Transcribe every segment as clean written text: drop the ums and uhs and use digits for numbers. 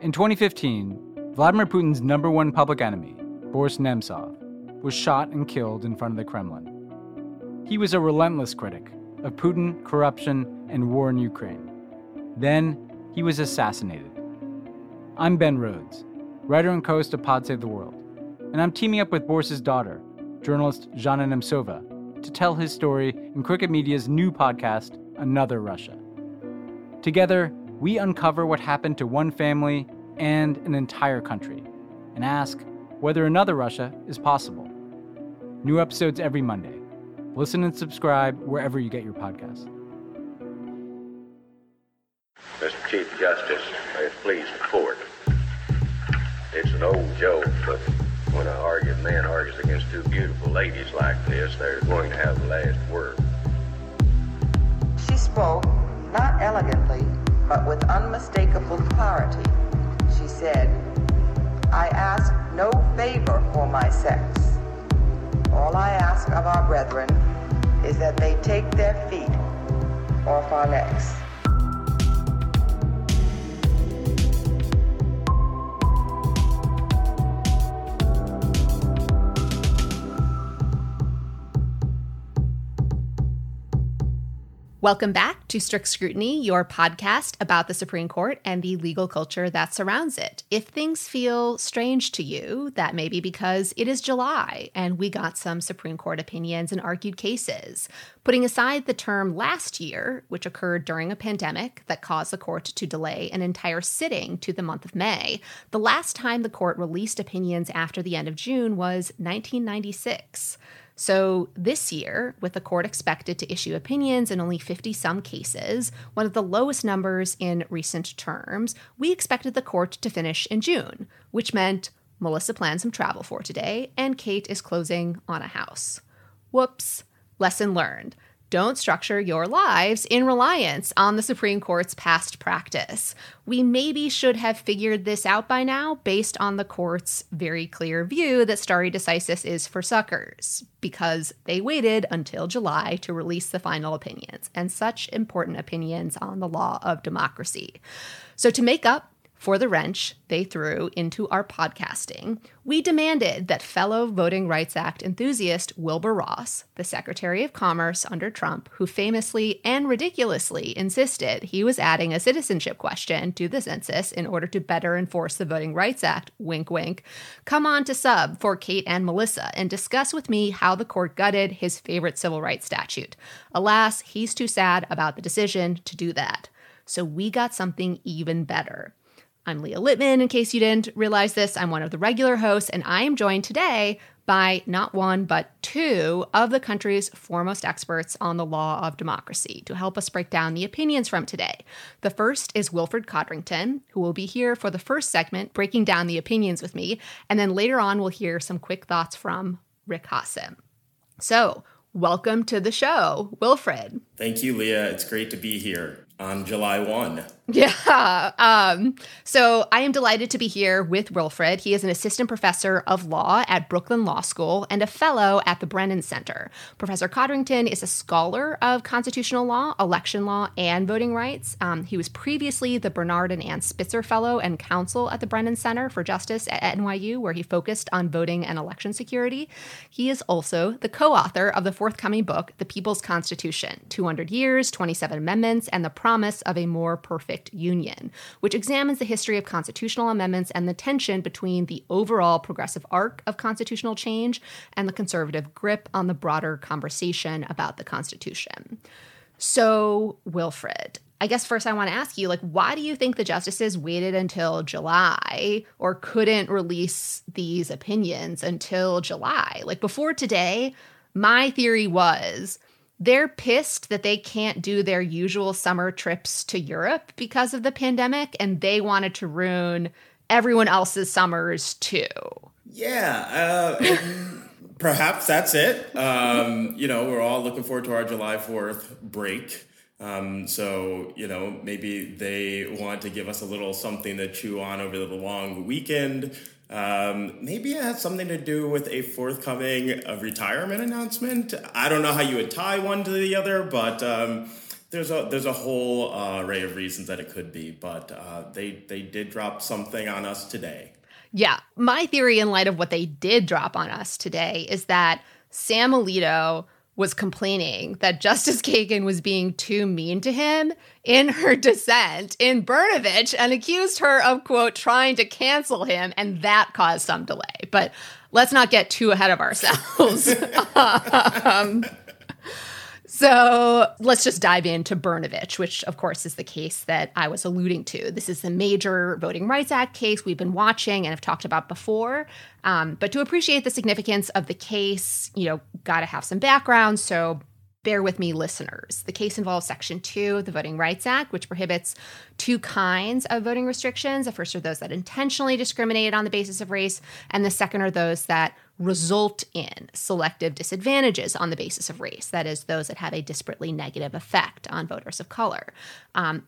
In 2015, Vladimir Putin's number one public enemy, Boris Nemtsov, was shot and killed in front of the Kremlin. He was a relentless critic of Putin, corruption, and war in Ukraine. Then he was assassinated. I'm Ben Rhodes, writer and co-host of Pod Save the World, and I'm teaming up with Boris's daughter, journalist Zhanna Nemtsova, to tell his story in Cricket Media's new podcast, Another Russia. Together, we uncover what happened to one family and an entire country, and ask whether another Russia is possible. New episodes every Monday. Listen and subscribe wherever you get your podcasts. Mr. Chief Justice, may it please the court. It's an old joke, but when a man argues against two beautiful ladies like this, they're going to have the last word. She spoke, not elegantly, but with unmistakable clarity. She said, I ask no favor for my sex. All I ask of our brethren is that they take their feet off our necks. Welcome back to Strict Scrutiny, your podcast about the Supreme Court and the legal culture that surrounds it. If things feel strange to you, that may be because it is July and we got some Supreme Court opinions and argued cases. Putting aside the term last year, which occurred during a pandemic that caused the court to delay an entire sitting to the month of May, the last time the court released opinions after the end of June was 1996. So this year, with the court expected to issue opinions in only 50-some cases, one of the lowest numbers in recent terms, we expected the court to finish in June, which meant Melissa planned some travel for today, and Kate is closing on a house. Whoops. Lesson learned. Don't structure your lives in reliance on the Supreme Court's past practice. We maybe should have figured this out by now based on the court's very clear view that stare decisis is for suckers, because they waited until July to release the final opinions, and such important opinions on the law of democracy. So to make up for the wrench they threw into our podcasting, we demanded that fellow Voting Rights Act enthusiast Wilbur Ross, the Secretary of Commerce under Trump, who famously and ridiculously insisted he was adding a citizenship question to the census in order to better enforce the Voting Rights Act, wink, wink, come on to sub for Kate and Melissa and discuss with me how the court gutted his favorite civil rights statute. Alas, he's too sad about the decision to do that. So we got something even better. I'm Leah Littman, in case you didn't realize this. I'm one of the regular hosts, and I am joined today by not one, but two of the country's foremost experts on the law of democracy to help us break down the opinions from today. The first is Wilfred Codrington, who will be here for the first segment, breaking down the opinions with me, and then later on we'll hear some quick thoughts from Rick Hasen. So, welcome to the show, Wilfred. Thank you, Leah. It's great to be here. On July 1. Yeah. So I am delighted to be here with Wilfred. He is an assistant professor of law at Brooklyn Law School and a fellow at the Brennan Center. Professor Codrington is a scholar of constitutional law, election law, and voting rights. He was previously the Bernard and Ann Spitzer Fellow and counsel at the Brennan Center for Justice at NYU, where he focused on voting and election security. He is also the co-author of the forthcoming book, The People's Constitution, 200 Years, 27 Amendments, and the Promise of a More Perfect Union, which examines the history of constitutional amendments and the tension between the overall progressive arc of constitutional change and the conservative grip on the broader conversation about the Constitution. So, Wilfred, I guess first I want to ask you, why do you think the justices waited until July or couldn't release these opinions until July? Before today, my theory was they're pissed that they can't do their usual summer trips to Europe because of the pandemic, and they wanted to ruin everyone else's summers, too. Yeah, perhaps that's it. We're all looking forward to our July 4th break. So, maybe they want to give us a little something to chew on over the long weekend. Maybe it has something to do with a forthcoming retirement announcement. I don't know how you would tie one to the other, but There's a whole array of reasons that it could be, but they did drop something on us today. Yeah. My theory in light of what they did drop on us today is that Sam Alito was complaining that Justice Kagan was being too mean to him in her dissent in Brnovich and accused her of, quote, trying to cancel him, and that caused some delay. But let's not get too ahead of ourselves. So let's just dive into Brnovich, which, of course, is the case that I was alluding to. This is the major Voting Rights Act case we've been watching and have talked about before. But to appreciate the significance of the case, got to have some background. So bear with me, listeners. The case involves Section 2 of the Voting Rights Act, which prohibits two kinds of voting restrictions. The first are those that intentionally discriminate on the basis of race, and the second are those that result in selective disadvantages on the basis of race, that is, those that have a disparately negative effect on voters of color.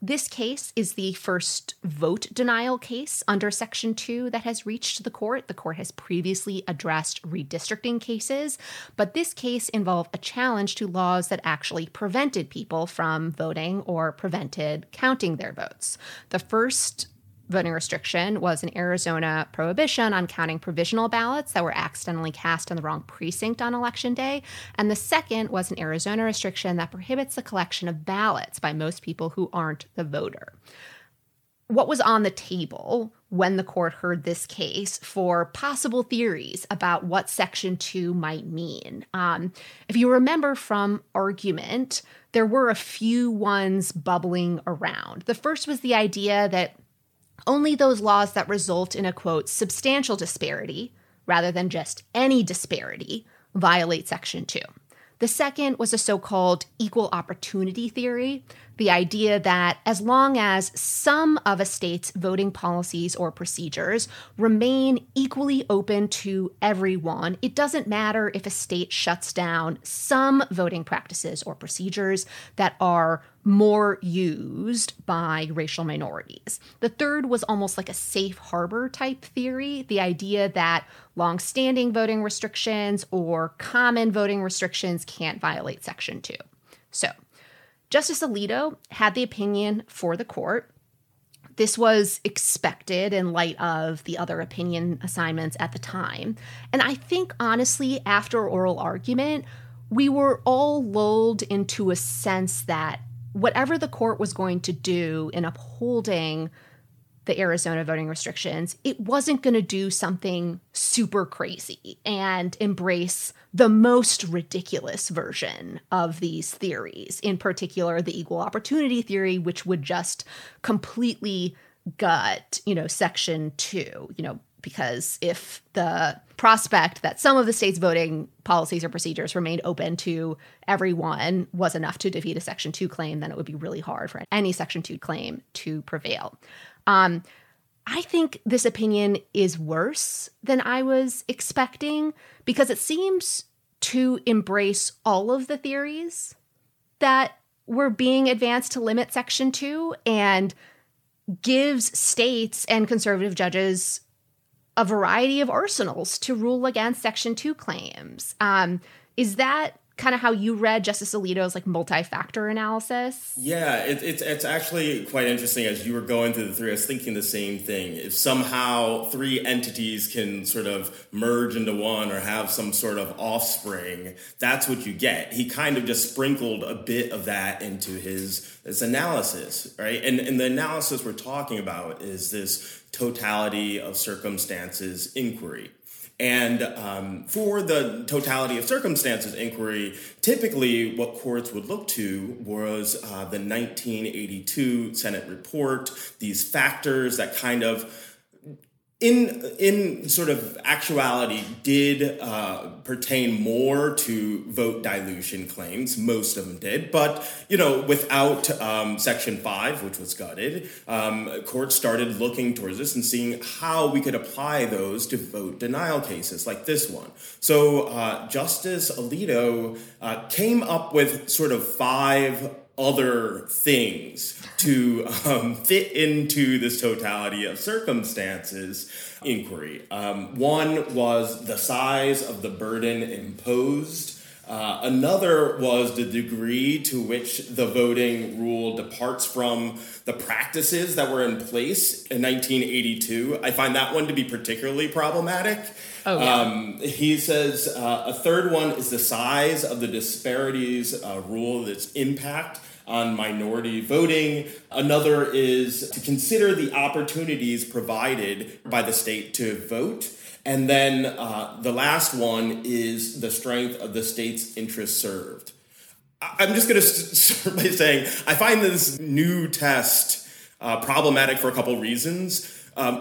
This case is the first vote denial case under Section 2 that has reached the court. The court has previously addressed redistricting cases, but this case involved a challenge to laws that actually prevented people from voting or prevented counting their votes. The first voting restriction was an Arizona prohibition on counting provisional ballots that were accidentally cast in the wrong precinct on Election Day. And the second was an Arizona restriction that prohibits the collection of ballots by most people who aren't the voter. What was on the table when the court heard this case for possible theories about what Section 2 might mean? If you remember from argument, there were a few ones bubbling around. The first was the idea that only those laws that result in a, quote, substantial disparity, rather than just any disparity, violate Section 2. The second was a so-called equal opportunity theory, the idea that as long as some of a state's voting policies or procedures remain equally open to everyone, it doesn't matter if a state shuts down some voting practices or procedures that are more used by racial minorities. The third was almost like a safe harbor type theory, the idea that longstanding voting restrictions or common voting restrictions can't violate Section 2. So Justice Alito had the opinion for the court. This was expected in light of the other opinion assignments at the time. And I think, honestly, after oral argument, we were all lulled into a sense that whatever the court was going to do in upholding the Arizona voting restrictions, it wasn't going to do something super crazy and embrace the most ridiculous version of these theories, in particular the equal opportunity theory, which would just completely gut, Section 2, because if the prospect that some of the state's voting policies or procedures remained open to everyone was enough to defeat a Section 2 claim, then it would be really hard for any Section 2 claim to prevail. I think this opinion is worse than I was expecting because it seems to embrace all of the theories that were being advanced to limit Section 2 and gives states and conservative judges a variety of arsenals to rule against Section 2 claims. Is that kind of how you read Justice Alito's multi-factor analysis? Yeah, it's actually quite interesting. As you were going through the three, I was thinking the same thing. If somehow three entities can sort of merge into one or have some sort of offspring, that's what you get. He kind of just sprinkled a bit of that into his analysis, right? And the analysis we're talking about is this totality of circumstances inquiry. And for the totality of circumstances inquiry, typically what courts would look to was the 1982 Senate report, these factors that kind of in sort of actuality did pertain more to vote dilution claims. Most of them did. But, without Section 5, which was gutted, courts started looking towards this and seeing how we could apply those to vote denial cases like this one. So Justice Alito came up with sort of five other things to fit into this totality of circumstances inquiry. One was the size of the burden imposed. Another was the degree to which the voting rule departs from the practices that were in place in 1982. I find that one to be particularly problematic. Oh, yeah. He says a third one is the size of the disparities rule, its impact on minority voting. Another is to consider the opportunities provided by the state to vote. And then the last one is the strength of the state's interest served. I'm just going to start by saying I find this new test problematic for a couple reasons.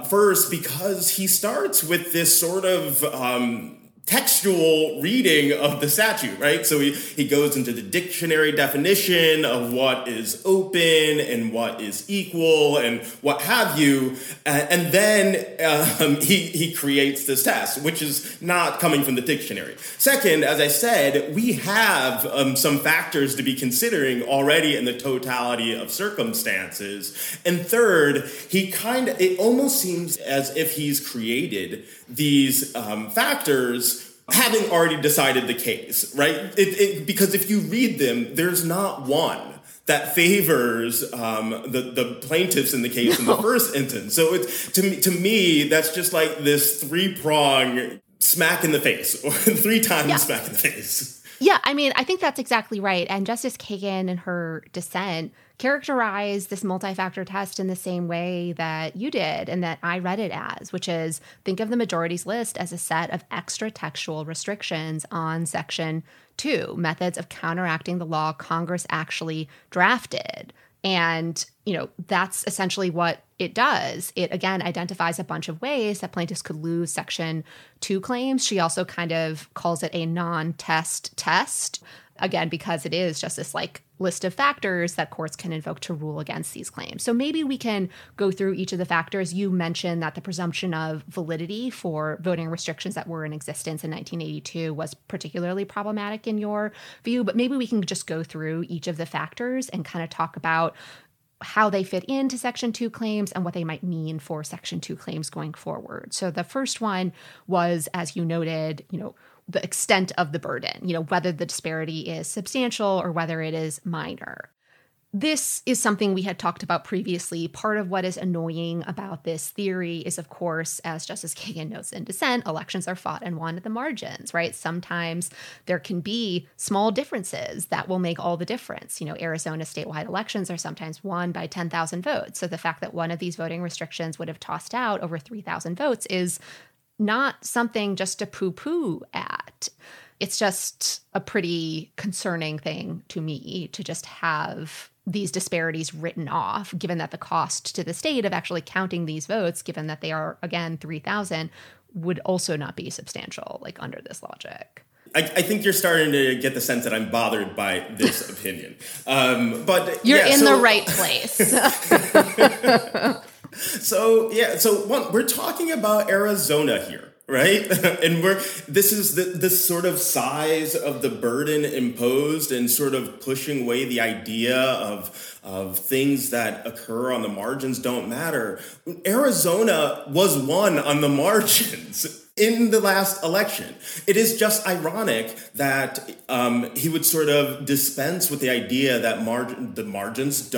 First, because he starts with this sort of textual reading of the statute, right? So he goes into the dictionary definition of what is open and what is equal and what have you. And then he creates this test, which is not coming from the dictionary. Second, as I said, we have some factors to be considering already in the totality of circumstances. And third, it almost seems as if he's created these factors having already decided the case, right? Because if you read them, there's not one that favors the plaintiffs in the case in the first instance. So it's to me, that's just like this three-prong smack in the face, or three times smack in the face. Yeah, I mean, I think that's exactly right. And Justice Kagan in her dissent characterized this multi-factor test in the same way that you did and that I read it as, which is think of the majority's list as a set of extra textual restrictions on Section 2, methods of counteracting the law Congress actually drafted. And, you know, that's essentially what it does. It, again, identifies a bunch of ways that plaintiffs could lose Section 2 claims. She also kind of calls it a non-test test, again, because it is just this, like, list of factors that courts can invoke to rule against these claims. So maybe we can go through each of the factors. You mentioned that the presumption of validity for voting restrictions that were in existence in 1982 was particularly problematic in your view, but maybe we can just go through each of the factors and kind of talk about how they fit into Section 2 claims and what they might mean for Section 2 claims going forward. So the first one was, as you noted, you know, the extent of the burden, you know, whether the disparity is substantial or whether it is minor. This is something we had talked about previously. Part of what is annoying about this theory is, of course, as Justice Kagan notes in dissent, elections are fought and won at the margins, right? Sometimes there can be small differences that will make all the difference. You know, Arizona statewide elections are sometimes won by 10,000 votes. So the fact that one of these voting restrictions would have tossed out over 3,000 votes is not something just to poo-poo at. It's just a pretty concerning thing to me to just have these disparities written off, given that the cost to the state of actually counting these votes, given that they are, again, 3,000, would also not be substantial, like under this logic. I think you're starting to get the sense that I'm bothered by this opinion. But you're in the right place. So we're talking about Arizona here, right? And this is the sort of size of the burden imposed and sort of pushing away the idea of things that occur on the margins don't matter. Arizona was won on the margins in the last election. It is just ironic that he would sort of dispense with the idea that the margins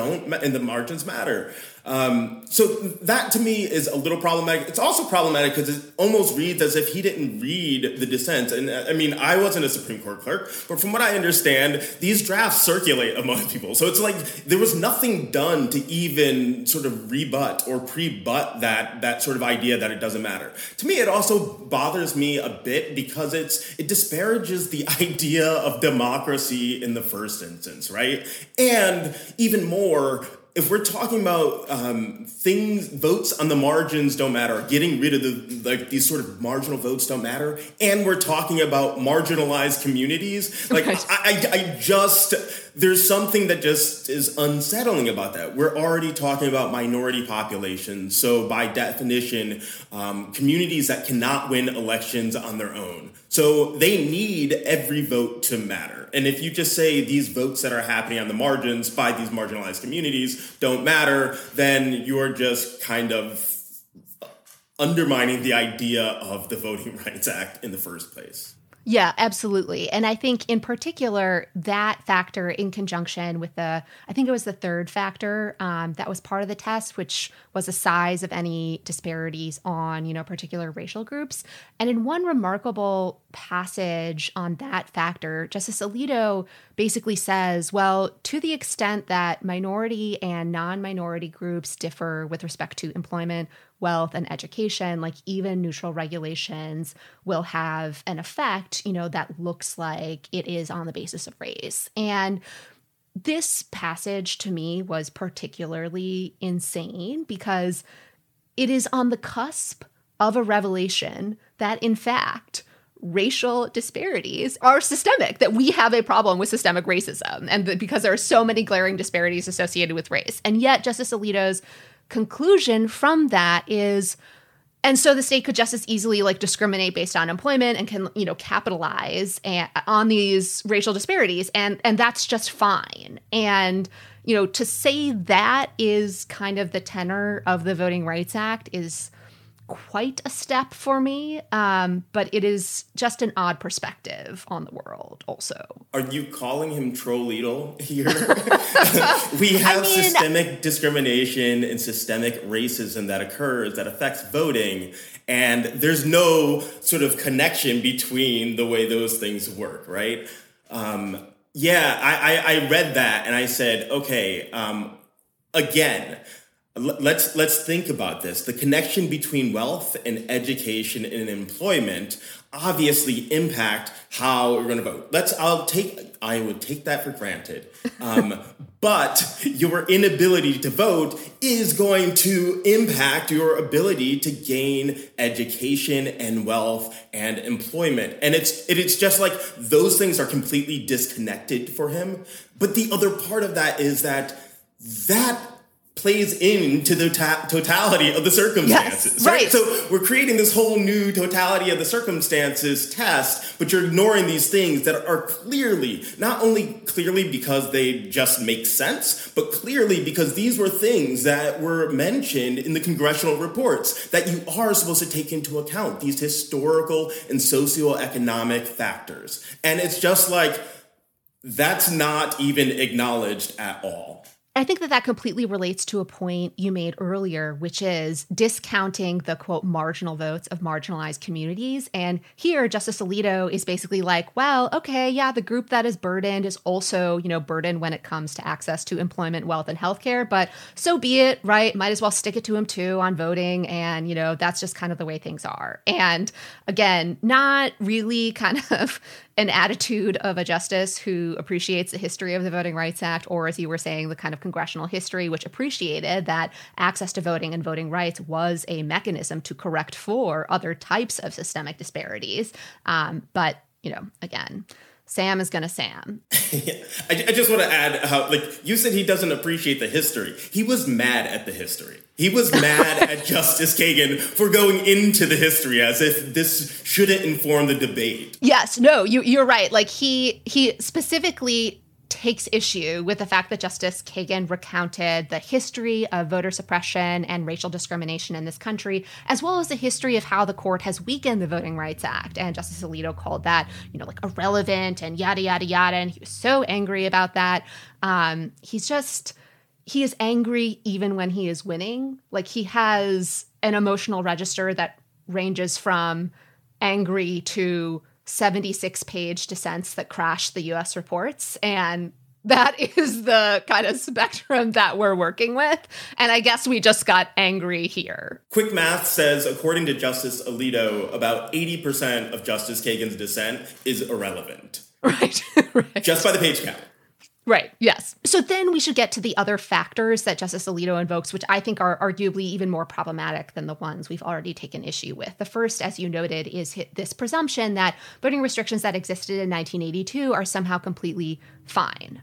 matter. So that to me is a little problematic. It's also problematic because it almost reads as if he didn't read the dissent. And I mean, I wasn't a Supreme Court clerk, but from what I understand, these drafts circulate among people. So it's like there was nothing done to even sort of rebut or pre-butt that sort of idea that it doesn't matter. To me, it also bothers me a bit because it disparages the idea of democracy in the first instance, right? And even more, if we're talking about votes on the margins don't matter, getting rid of these sort of marginal votes don't matter, and we're talking about marginalized communities, like right. There's something that just is unsettling about that. We're already talking about minority populations, so by definition, communities that cannot win elections on their own. So they need every vote to matter. And if you just say these votes that are happening on the margins by these marginalized communities don't matter, then you're just kind of undermining the idea of the Voting Rights Act in the first place. Yeah, absolutely. And I think in particular, that factor in conjunction with the, I think it was the third factor that was part of the test, which was the size of any disparities on, you know, particular racial groups. And in one remarkable passage on that factor, Justice Alito basically says, well, to the extent that minority and non-minority groups differ with respect to employment, wealth, and education, like even neutral regulations will have an effect, you know, that looks like it is on the basis of race. And this passage to me was particularly insane because it is on the cusp of a revelation that, in fact, racial disparities are systemic, that we have a problem with systemic racism, and that because there are so many glaring disparities associated with race. And yet Justice Alito's conclusion from that is, and so the state could just as easily like discriminate based on employment and can, you know, capitalize on these racial disparities. And that's just fine. And, you know, to say that is kind of the tenor of the Voting Rights Act is quite a step for me. But it is just an odd perspective on the world also. Are you calling him Trollito here? We have systemic discrimination and systemic racism that occurs that affects voting. And there's no sort of connection between the way those things work, right? I read that and I said, okay, again, let's think about this. The connection between wealth and education and employment obviously impact how we're going to vote. I would take that for granted. But your inability to vote is going to impact your ability to gain education and wealth and employment. And it's just like those things are completely disconnected for him. But the other part of that is that plays into the totality of the circumstances. Yes, right. So we're creating this whole new totality of the circumstances test, but you're ignoring these things that are clearly, not only clearly because they just make sense, but clearly because these were things that were mentioned in the congressional reports that you are supposed to take into account, these historical and socioeconomic factors. And it's just like, that's not even acknowledged at all. I think that completely relates to a point you made earlier, which is discounting the, quote, marginal votes of marginalized communities. And here, Justice Alito is basically like, well, okay, yeah, the group that is burdened is also, you know, burdened when it comes to access to employment, wealth, and healthcare. But so be it, right? Might as well stick it to him, too, on voting. And, you know, that's just kind of the way things are. And again, not really kind of an attitude of a justice who appreciates the history of the Voting Rights Act, or as you were saying, the kind of congressional history, which appreciated that access to voting and voting rights was a mechanism to correct for other types of systemic disparities. But, you know, again, Sam is gonna Sam. Yeah. I just want to add how, like, you said he doesn't appreciate the history. He was mad at the history. He was mad at Justice Kagan for going into the history as if this shouldn't inform the debate. Yes, no, you're right. Like, he specifically takes issue with the fact that Justice Kagan recounted the history of voter suppression and racial discrimination in this country, as well as the history of how the court has weakened the Voting Rights Act. And Justice Alito called that, you know, like irrelevant and yada, yada, yada. And he was so angry about that. He is angry even when he is winning. Like, he has an emotional register that ranges from angry to 76-page dissents that crashed the U.S. reports. And that is the kind of spectrum that we're working with. And I guess we just got angry here. Quick math says, according to Justice Alito, about 80% of Justice Kagan's dissent is irrelevant. Right. Right. Just by the page count. Right. Yes. So then we should get to the other factors that Justice Alito invokes, which I think are arguably even more problematic than the ones we've already taken issue with. The first, as you noted, is this presumption that voting restrictions that existed in 1982 are somehow completely fine.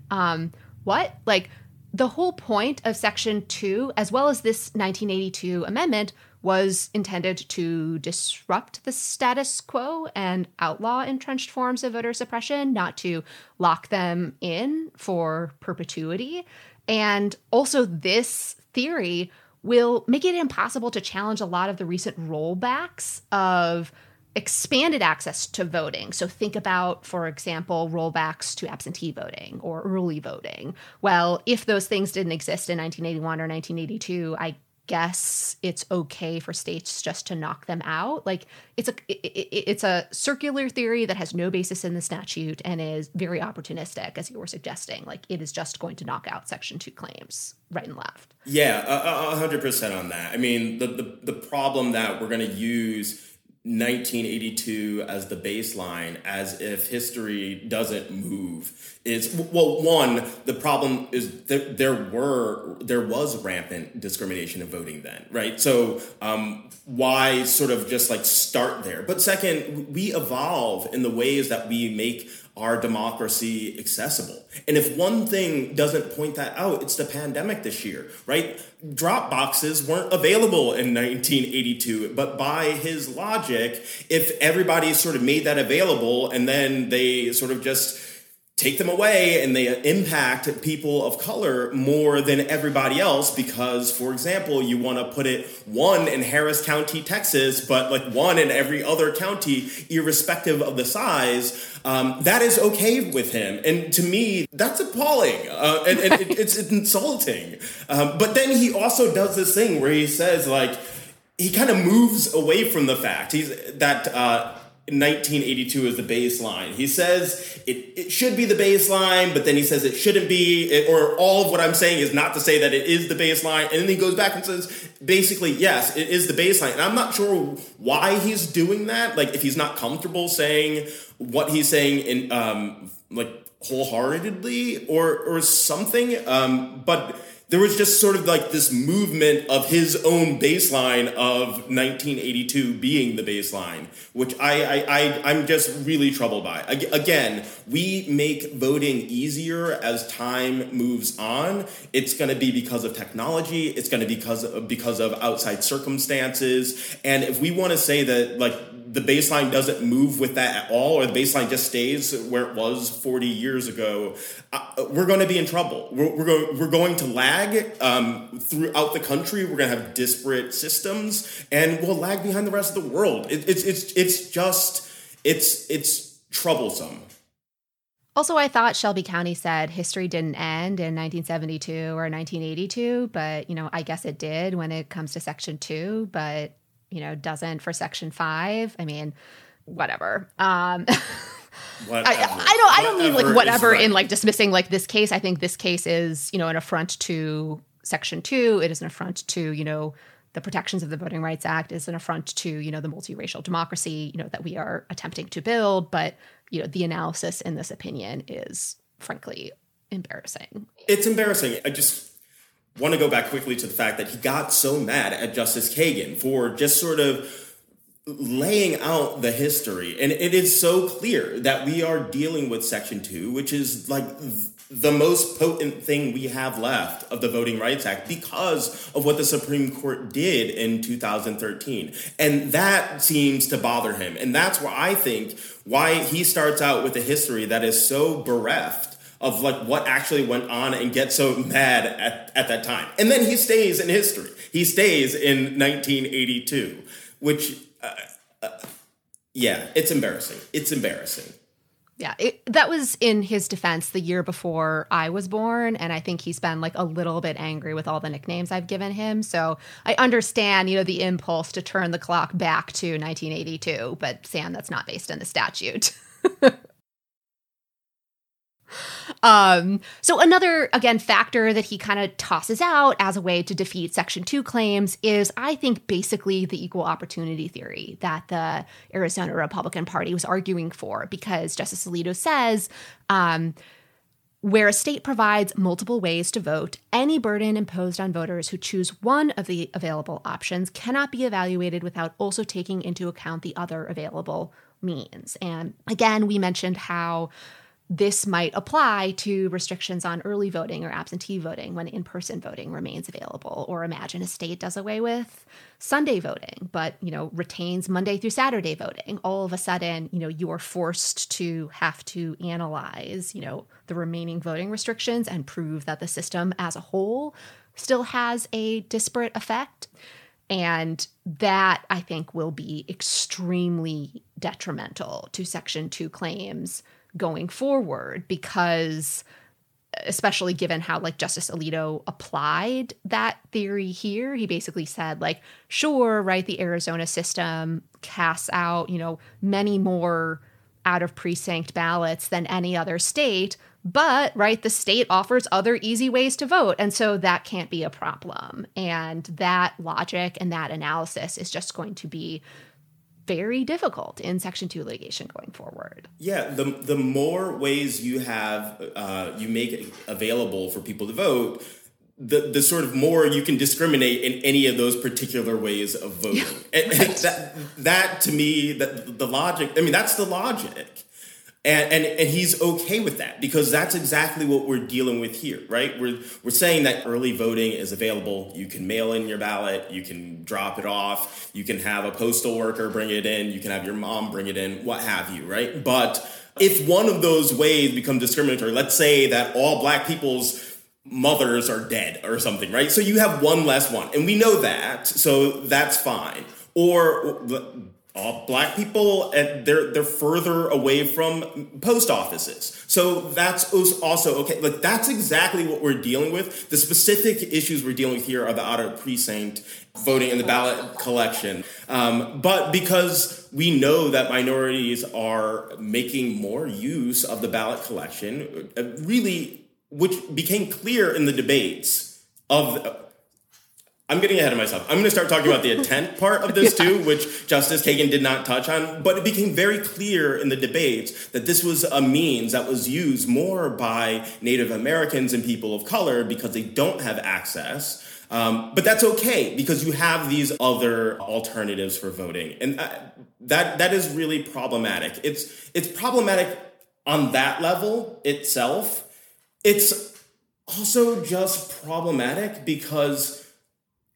What? Like, the whole point of Section 2, as well as this 1982 amendment, was intended to disrupt the status quo and outlaw entrenched forms of voter suppression, not to lock them in for perpetuity. And also, this theory will make it impossible to challenge a lot of the recent rollbacks of expanded access to voting. So think about, for example, rollbacks to absentee voting or early voting. Well, if those things didn't exist in 1981 or 1982, I guess it's okay for states just to knock them out. Like, it's a circular theory that has no basis in the statute and is very opportunistic, as you were suggesting. Like, it is just going to knock out Section 2 claims right and left. Yeah, 100% on that. I mean, the problem that we're going to use 1982 as the baseline, as if history doesn't move. It's, well, one, the problem is that there was rampant discrimination in voting then, right? So why sort of just like start there? But second, we evolve in the ways that we make our democracy accessible. And if one thing doesn't point that out, it's the pandemic this year, right? Drop boxes weren't available in 1982, but by his logic, if everybody sort of made that available and then they sort of just take them away and they impact people of color more than everybody else because, for example, you want to put it one in Harris County, Texas, but like one in every other county, irrespective of the size, that is okay with him. And to me, that's appalling. And it's insulting. But then he also does this thing where he says, like, he kind of moves away from the fact that 1982 is the baseline. He says it should be the baseline, but then he says it shouldn't be, or all of what I'm saying is not to say that it is the baseline. And then he goes back and says, basically, yes, it is the baseline. And I'm not sure why he's doing that. Like, if he's not comfortable saying what he's saying in like wholeheartedly or something. But there was just sort of like this movement of his own baseline of 1982 being the baseline, which I'm just really troubled by. Again, we make voting easier as time moves on. It's going to be because of technology. It's going to be because of outside circumstances. And if we want to say that, like, the baseline doesn't move with that at all, or the baseline just stays where it was 40 years ago, we're going to be in trouble. We're going to lag throughout the country. We're going to have disparate systems, and we'll lag behind the rest of the world. It's troublesome. Also, I thought Shelby County said history didn't end in 1972 or 1982, but, you know, I guess it did when it comes to Section 2, but, you know, doesn't for Section 5. I mean, whatever. Whatever. I don't mean like whatever in like dismissing like this case. I think this case is, you know, an affront to Section 2. It is an affront to, you know, the protections of the Voting Rights Act. It is an affront to, you know, the multiracial democracy, you know, that we are attempting to build. But, you know, the analysis in this opinion is frankly embarrassing. It's embarrassing. I just want to go back quickly to the fact that he got so mad at Justice Kagan for just sort of laying out the history. And it is so clear that we are dealing with Section 2, which is like the most potent thing we have left of the Voting Rights Act because of what the Supreme Court did in 2013. And that seems to bother him. And that's why I think why he starts out with a history that is so bereft of like what actually went on and get so mad at that time. And then he stays in history. He stays in 1982, which, yeah, it's embarrassing. It's embarrassing. Yeah, that was in his defense the year before I was born, and I think he's been like a little bit angry with all the nicknames I've given him. So I understand, you know, the impulse to turn the clock back to 1982, but Sam, that's not based in the statute. So another, again, factor that he kind of tosses out as a way to defeat Section 2 claims is, I think, basically the equal opportunity theory that the Arizona Republican Party was arguing for, because Justice Alito says, where a state provides multiple ways to vote, any burden imposed on voters who choose one of the available options cannot be evaluated without also taking into account the other available means. And again, we mentioned how this might apply to restrictions on early voting or absentee voting when in-person voting remains available. Or imagine a state does away with Sunday voting, but, you know, retains Monday through Saturday voting. All of a sudden, you know, you are forced to have to analyze, you know, the remaining voting restrictions and prove that the system as a whole still has a disparate effect. And that, I think, will be extremely detrimental to Section 2 claims going forward, because especially given how, like, Justice Alito applied that theory here. He basically said, like, sure, right, the Arizona system casts out, you know, many more out of precinct ballots than any other state, but, right, the state offers other easy ways to vote. And so that can't be a problem. And that logic and that analysis is just going to be very difficult in Section 2 litigation going forward. Yeah, the more ways you have, you make available for people to vote, the sort of more you can discriminate in any of those particular ways of voting. Yeah, and that to me, the logic, I mean, that's the logic. And he's okay with that, because that's exactly what we're dealing with here, right? We're saying that early voting is available. You can mail in your ballot. You can drop it off. You can have a postal worker bring it in. You can have your mom bring it in, what have you, right? But if one of those ways become discriminatory, let's say that all Black people's mothers are dead or something, right? So you have one less one. And we know that, so that's fine. Or all Black people, and they're further away from post offices. So that's also okay. Like, that's exactly what we're dealing with. The specific issues we're dealing with here are the out of precinct voting and the ballot collection. But because we know that minorities are making more use of the ballot collection, really, which became clear in the debates of... I'm getting ahead of myself. I'm going to start talking about the intent part of this too, which Justice Kagan did not touch on. But it became very clear in the debates that this was a means that was used more by Native Americans and people of color because they don't have access. But that's okay, because you have these other alternatives for voting. And that is really problematic. It's problematic on that level itself. It's also just problematic because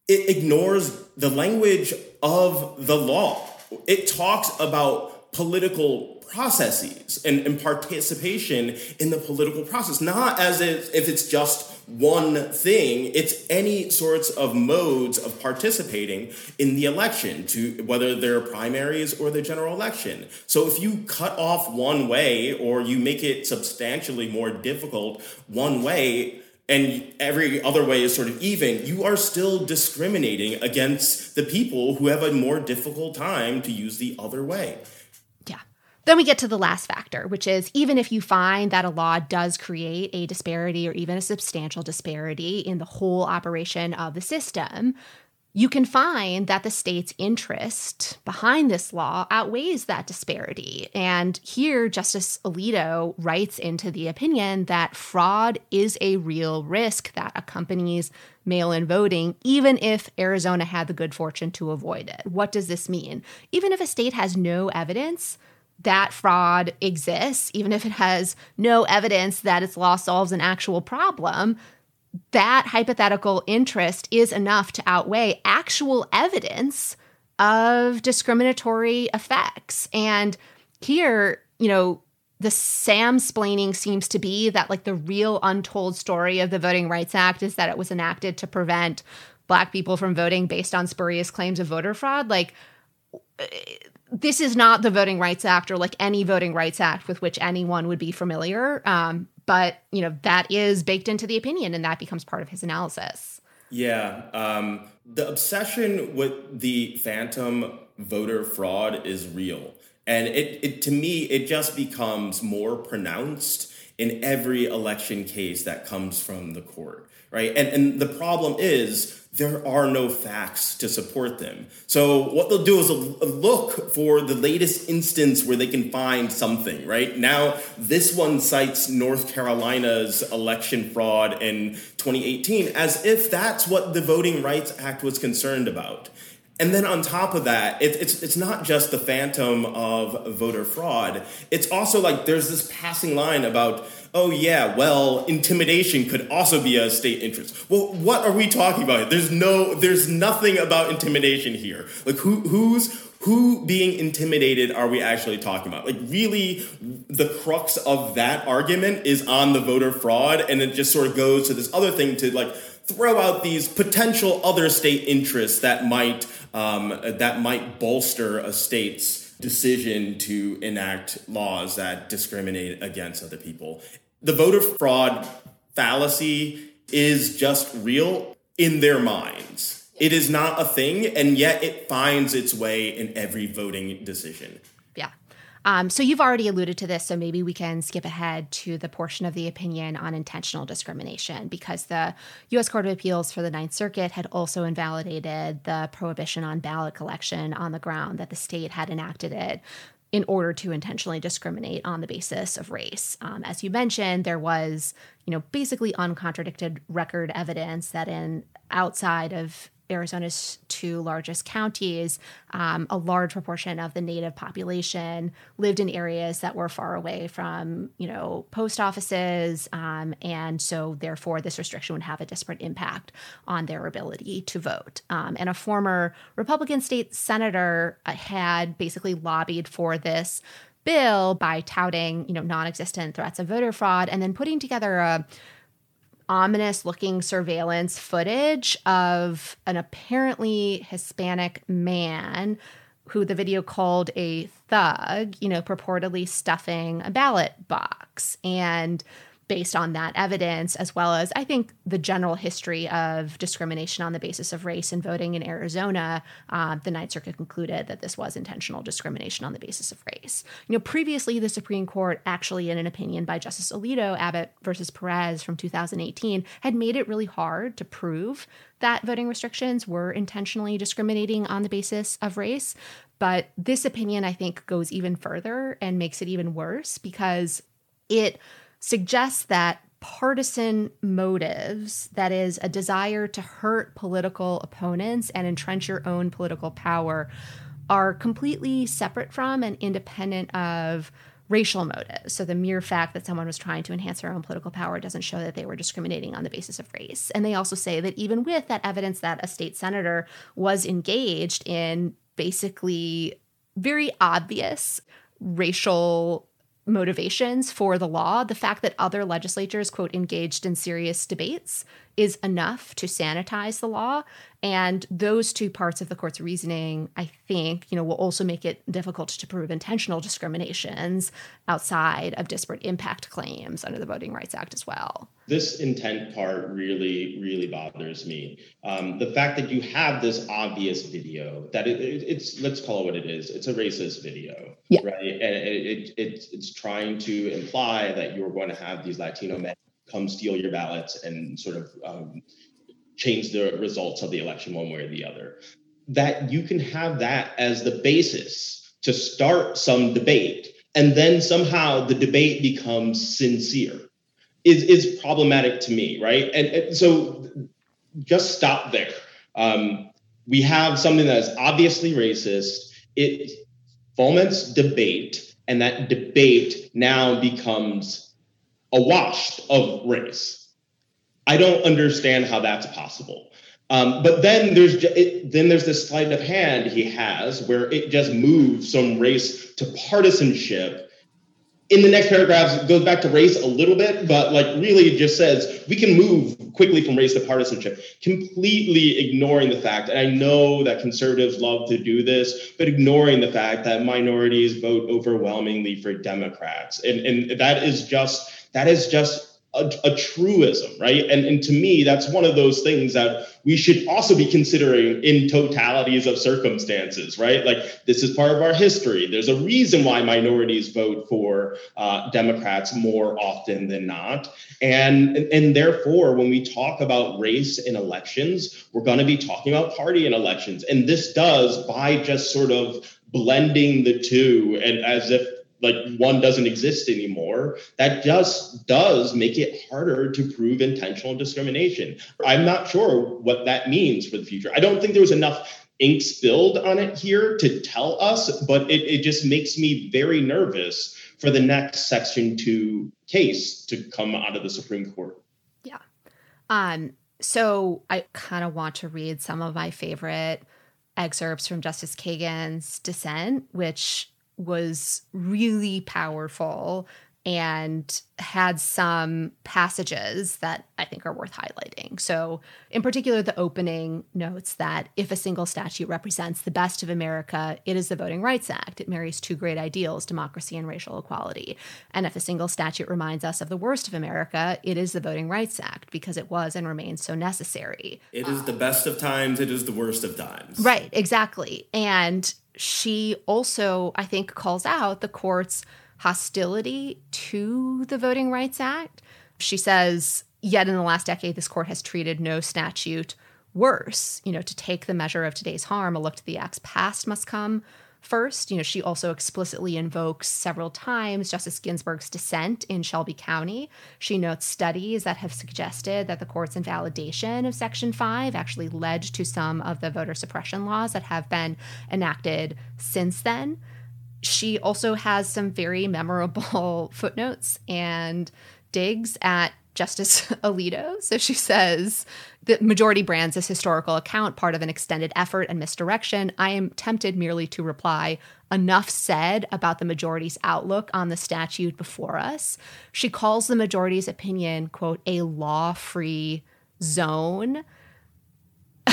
it ignores the language of the law. It talks about political processes and participation in the political process, not as if it's just one thing. It's any sorts of modes of participating in the election, to whether they're primaries or the general election. So if you cut off one way, or you make it substantially more difficult one way, and every other way is sort of even, you are still discriminating against the people who have a more difficult time to use the other way. Yeah. Then we get to the last factor, which is even if you find that a law does create a disparity or even a substantial disparity in the whole operation of the system, you can find that the state's interest behind this law outweighs that disparity. And here, Justice Alito writes into the opinion that fraud is a real risk that accompanies mail-in voting, even if Arizona had the good fortune to avoid it. What does this mean? Even if a state has no evidence that fraud exists, even if it has no evidence that its law solves an actual problem, that hypothetical interest is enough to outweigh actual evidence of discriminatory effects. And here, you know, the Sam-splaining seems to be that, like, the real untold story of the Voting Rights Act is that it was enacted to prevent Black people from voting based on spurious claims of voter fraud. Like, this is not the Voting Rights Act, or like any Voting Rights Act with which anyone would be familiar. But, you know, that is baked into the opinion, and that becomes part of his analysis. Yeah. The obsession with the phantom voter fraud is real. And it to me, it just becomes more pronounced in every election case that comes from the court, right? And the problem is there are no facts to support them. So what they'll do is look for the latest instance where they can find something, right? Now, this one cites North Carolina's election fraud in 2018 as if that's what the Voting Rights Act was concerned about. And then on top of that, it's not just the phantom of voter fraud. It's also like there's this passing line about, oh, yeah, well, intimidation could also be a state interest. Well, what are we talking about? There's nothing about intimidation here. Like, who being intimidated are we actually talking about? Like, really, the crux of that argument is on the voter fraud. And it just sort of goes to this other thing to, like, throw out these potential other state interests that might bolster a state's decision to enact laws that discriminate against other people. The voter fraud fallacy is just real in their minds. It is not a thing, and yet it finds its way in every voting decision. Yeah. So you've already alluded to this, so maybe we can skip ahead to the portion of the opinion on intentional discrimination, because the U.S. Court of Appeals for the Ninth Circuit had also invalidated the prohibition on ballot collection on the ground that the state had enacted it in order to intentionally discriminate on the basis of race. As you mentioned, there was, basically uncontradicted record evidence that outside of Arizona's two largest counties, a large proportion of the Native population lived in areas that were far away from, post offices. And so therefore, this restriction would have a disparate impact on their ability to vote. And a former Republican state senator had basically lobbied for this bill by touting, non-existent threats of voter fraud and then putting together a ominous-looking surveillance footage of an apparently Hispanic man who the video called a thug, purportedly stuffing a ballot box. And based on that evidence, as well as, I think, the general history of discrimination on the basis of race and voting in Arizona, the Ninth Circuit concluded that this was intentional discrimination on the basis of race. Previously, the Supreme Court actually, in an opinion by Justice Alito, Abbott versus Perez from 2018, had made it really hard to prove that voting restrictions were intentionally discriminating on the basis of race. But this opinion, I think, goes even further and makes it even worse because it suggests that partisan motives, that is, a desire to hurt political opponents and entrench your own political power, are completely separate from and independent of racial motives. So the mere fact that someone was trying to enhance their own political power doesn't show that they were discriminating on the basis of race. And they also say that even with that evidence that a state senator was engaged in basically very obvious racial motivations for the law, the fact that other legislatures, quote, engaged in serious debates is enough to sanitize the law. And those two parts of the court's reasoning, I think, will also make it difficult to prove intentional discriminations outside of disparate impact claims under the Voting Rights Act as well. This intent part really, really bothers me. The fact that you have this obvious video that it's, let's call it what it is. It's a racist video, yeah. Right? And it's trying to imply that you're going to have these Latino men come steal your ballots and sort of change the results of the election one way or the other. That you can have that as the basis to start some debate, and then somehow the debate becomes sincere is problematic to me, right? And so just stop there. We have something that is obviously racist. It foments debate, and that debate now becomes a wash of race. I don't understand how that's possible. But then there's this sleight of hand he has where it just moves from race to partisanship. In the next paragraphs, it goes back to race a little bit, but really it just says we can move quickly from race to partisanship, completely ignoring the fact, and I know that conservatives love to do this, but ignoring the fact that minorities vote overwhelmingly for Democrats. And that is just a truism, right? And to me, that's one of those things that we should also be considering in totalities of circumstances, right? This is part of our history. There's a reason why minorities vote for Democrats more often than not. And therefore, when we talk about race in elections, we're going to be talking about party in elections. And this does, by just sort of blending the two and as if one doesn't exist anymore, that just does make it harder to prove intentional discrimination. I'm not sure what that means for the future. I don't think there was enough ink spilled on it here to tell us, but it just makes me very nervous for the next Section 2 case to come out of the Supreme Court. Yeah. So I kind of want to read some of my favorite excerpts from Justice Kagan's dissent, which was really powerful and had some passages that I think are worth highlighting. So in particular, the opening notes that if a single statute represents the best of America, it is the Voting Rights Act. It marries two great ideals, democracy and racial equality. And if a single statute reminds us of the worst of America, it is the Voting Rights Act, because it was and remains so necessary. It is the best of times. It is the worst of times. Right, exactly. And she also, I think, calls out the court's hostility to the Voting Rights Act. She says, yet in the last decade, this court has treated no statute worse. You know, to take the measure of today's harm, a look to the act's past must come first. You know, she also explicitly invokes several times Justice Ginsburg's dissent in Shelby County. She notes studies that have suggested that the court's invalidation of Section 5 actually led to some of the voter suppression laws that have been enacted since then. She also has some very memorable footnotes and digs at Justice Alito. So she says, the majority brands this historical account part of an extended effort and misdirection. I am tempted merely to reply, enough said about the majority's outlook on the statute before us. She calls the majority's opinion, quote, a law-free zone.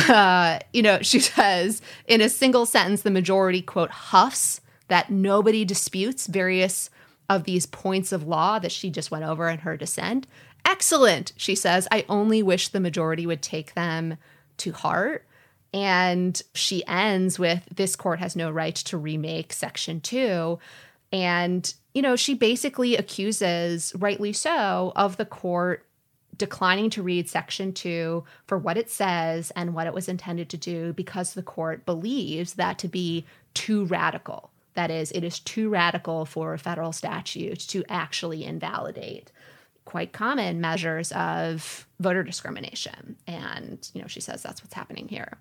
You know, she says, in a single sentence, the majority, quote, huffs that nobody disputes various of these points of law that she just went over in her dissent. Excellent, she says. I only wish the majority would take them to heart. And she ends with, this court has no right to remake Section 2. And, you know, she basically accuses, rightly so, of the court declining to read Section 2 for what it says and what it was intended to do, because the court believes that to be too radical. That is, it is too radical for a federal statute to actually invalidate quite common measures of voter discrimination. And, you know, she says that's what's happening here.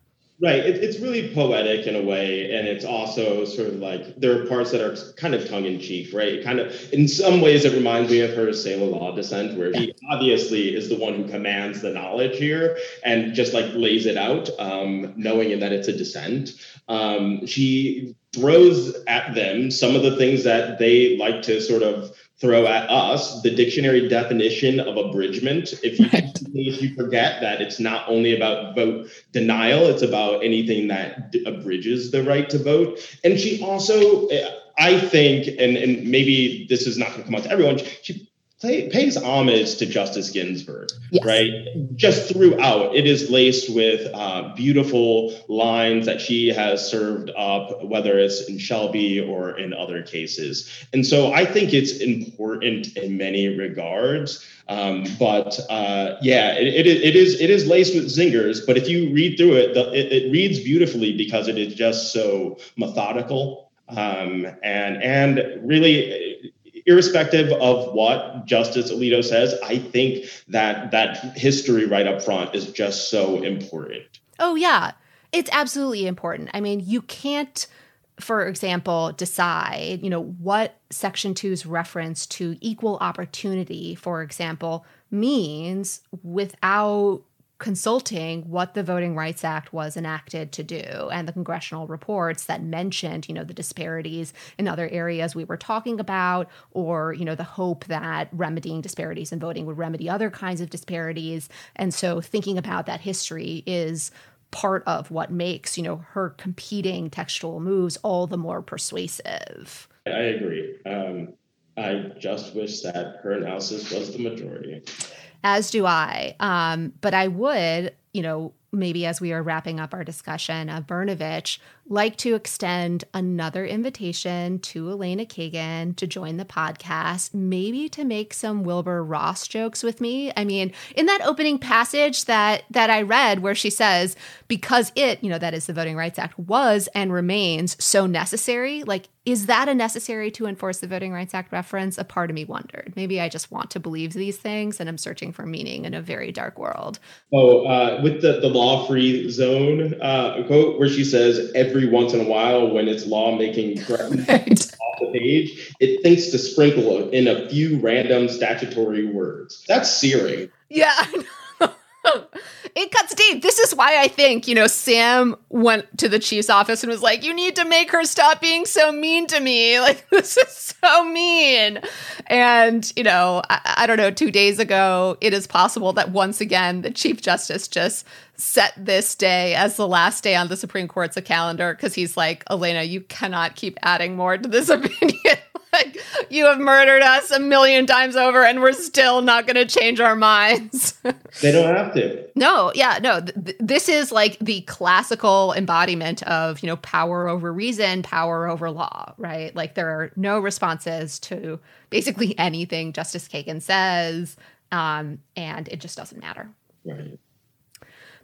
Right. It's really poetic in a way. And it's also sort of like there are parts that are kind of tongue in cheek, right? It kind of, in some ways, it reminds me of her Salem law dissent, where she obviously is the one who commands the knowledge here and just like lays it out, knowing that it's a dissent. She throws at them some of the things that they like to sort of throw at us, the dictionary definition of abridgment. If you forget that it's not only about vote denial, it's about anything that abridges the right to vote. And she also, I think, and maybe this is not going to come out to everyone, she pays homage to Justice Ginsburg, yes, right? Just throughout, it is laced with beautiful lines that she has served up, whether it's in Shelby or in other cases. And so I think it's important in many regards. It is laced with zingers, but if you read through it, it reads beautifully because it is just so methodical and really, irrespective of what Justice Alito says, I think that history right up front is just so important. Oh, yeah. It's absolutely important. I mean, you can't, for example, decide, you know, what Section 2's reference to equal opportunity, for example, means without consulting what the Voting Rights Act was enacted to do and the congressional reports that mentioned, you know, the disparities in other areas we were talking about, or, you know, the hope that remedying disparities in voting would remedy other kinds of disparities. And so thinking about that history is part of what makes, you know, her competing textual moves all the more persuasive. I agree. I just wish that her analysis was the majority. As do I. But I would, you know, maybe as we are wrapping up our discussion of Brnovich, like to extend another invitation to Elena Kagan to join the podcast, maybe to make some Wilbur Ross jokes with me. I mean, in that opening passage that I read where she says, because it, you know, that is the Voting Rights Act, was and remains so necessary, like, is that a necessary to enforce the Voting Rights Act reference? A part of me wondered. Maybe I just want to believe these things and I'm searching for meaning in a very dark world. Oh, with the law-free zone quote where she says, every once in a while when it's lawmaking right off the page, it thinks to sprinkle in a few random statutory words. That's searing. Yeah, I know. It cuts deep. This is why I think, Sam went to the chief's office and was like, you need to make her stop being so mean to me. Like, this is so mean. And, I don't know, 2 days ago, it is possible that once again, the Chief Justice just set this day as the last day on the Supreme Court's calendar because he's like, Elena, you cannot keep adding more to this opinion. Like, you have murdered us 1,000,000 times over and we're still not going to change our minds. They don't have to. No. Yeah. No. This is like the classical embodiment of, power over reason, power over law, right? Like there are no responses to basically anything Justice Kagan says. And it just doesn't matter. Right.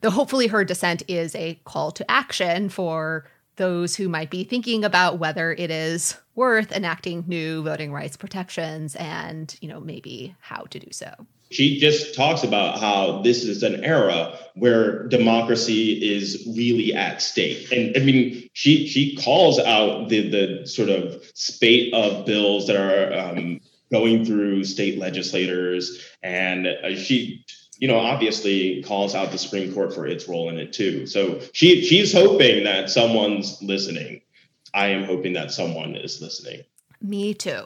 Though hopefully her dissent is a call to action for those who might be thinking about whether it is worth enacting new voting rights protections and, maybe how to do so. She just talks about how this is an era where democracy is really at stake. And I mean, she calls out the sort of spate of bills that are going through state legislators. And she obviously calls out the Supreme Court for its role in it, too. So she's hoping that someone's listening. I am hoping that someone is listening. Me too.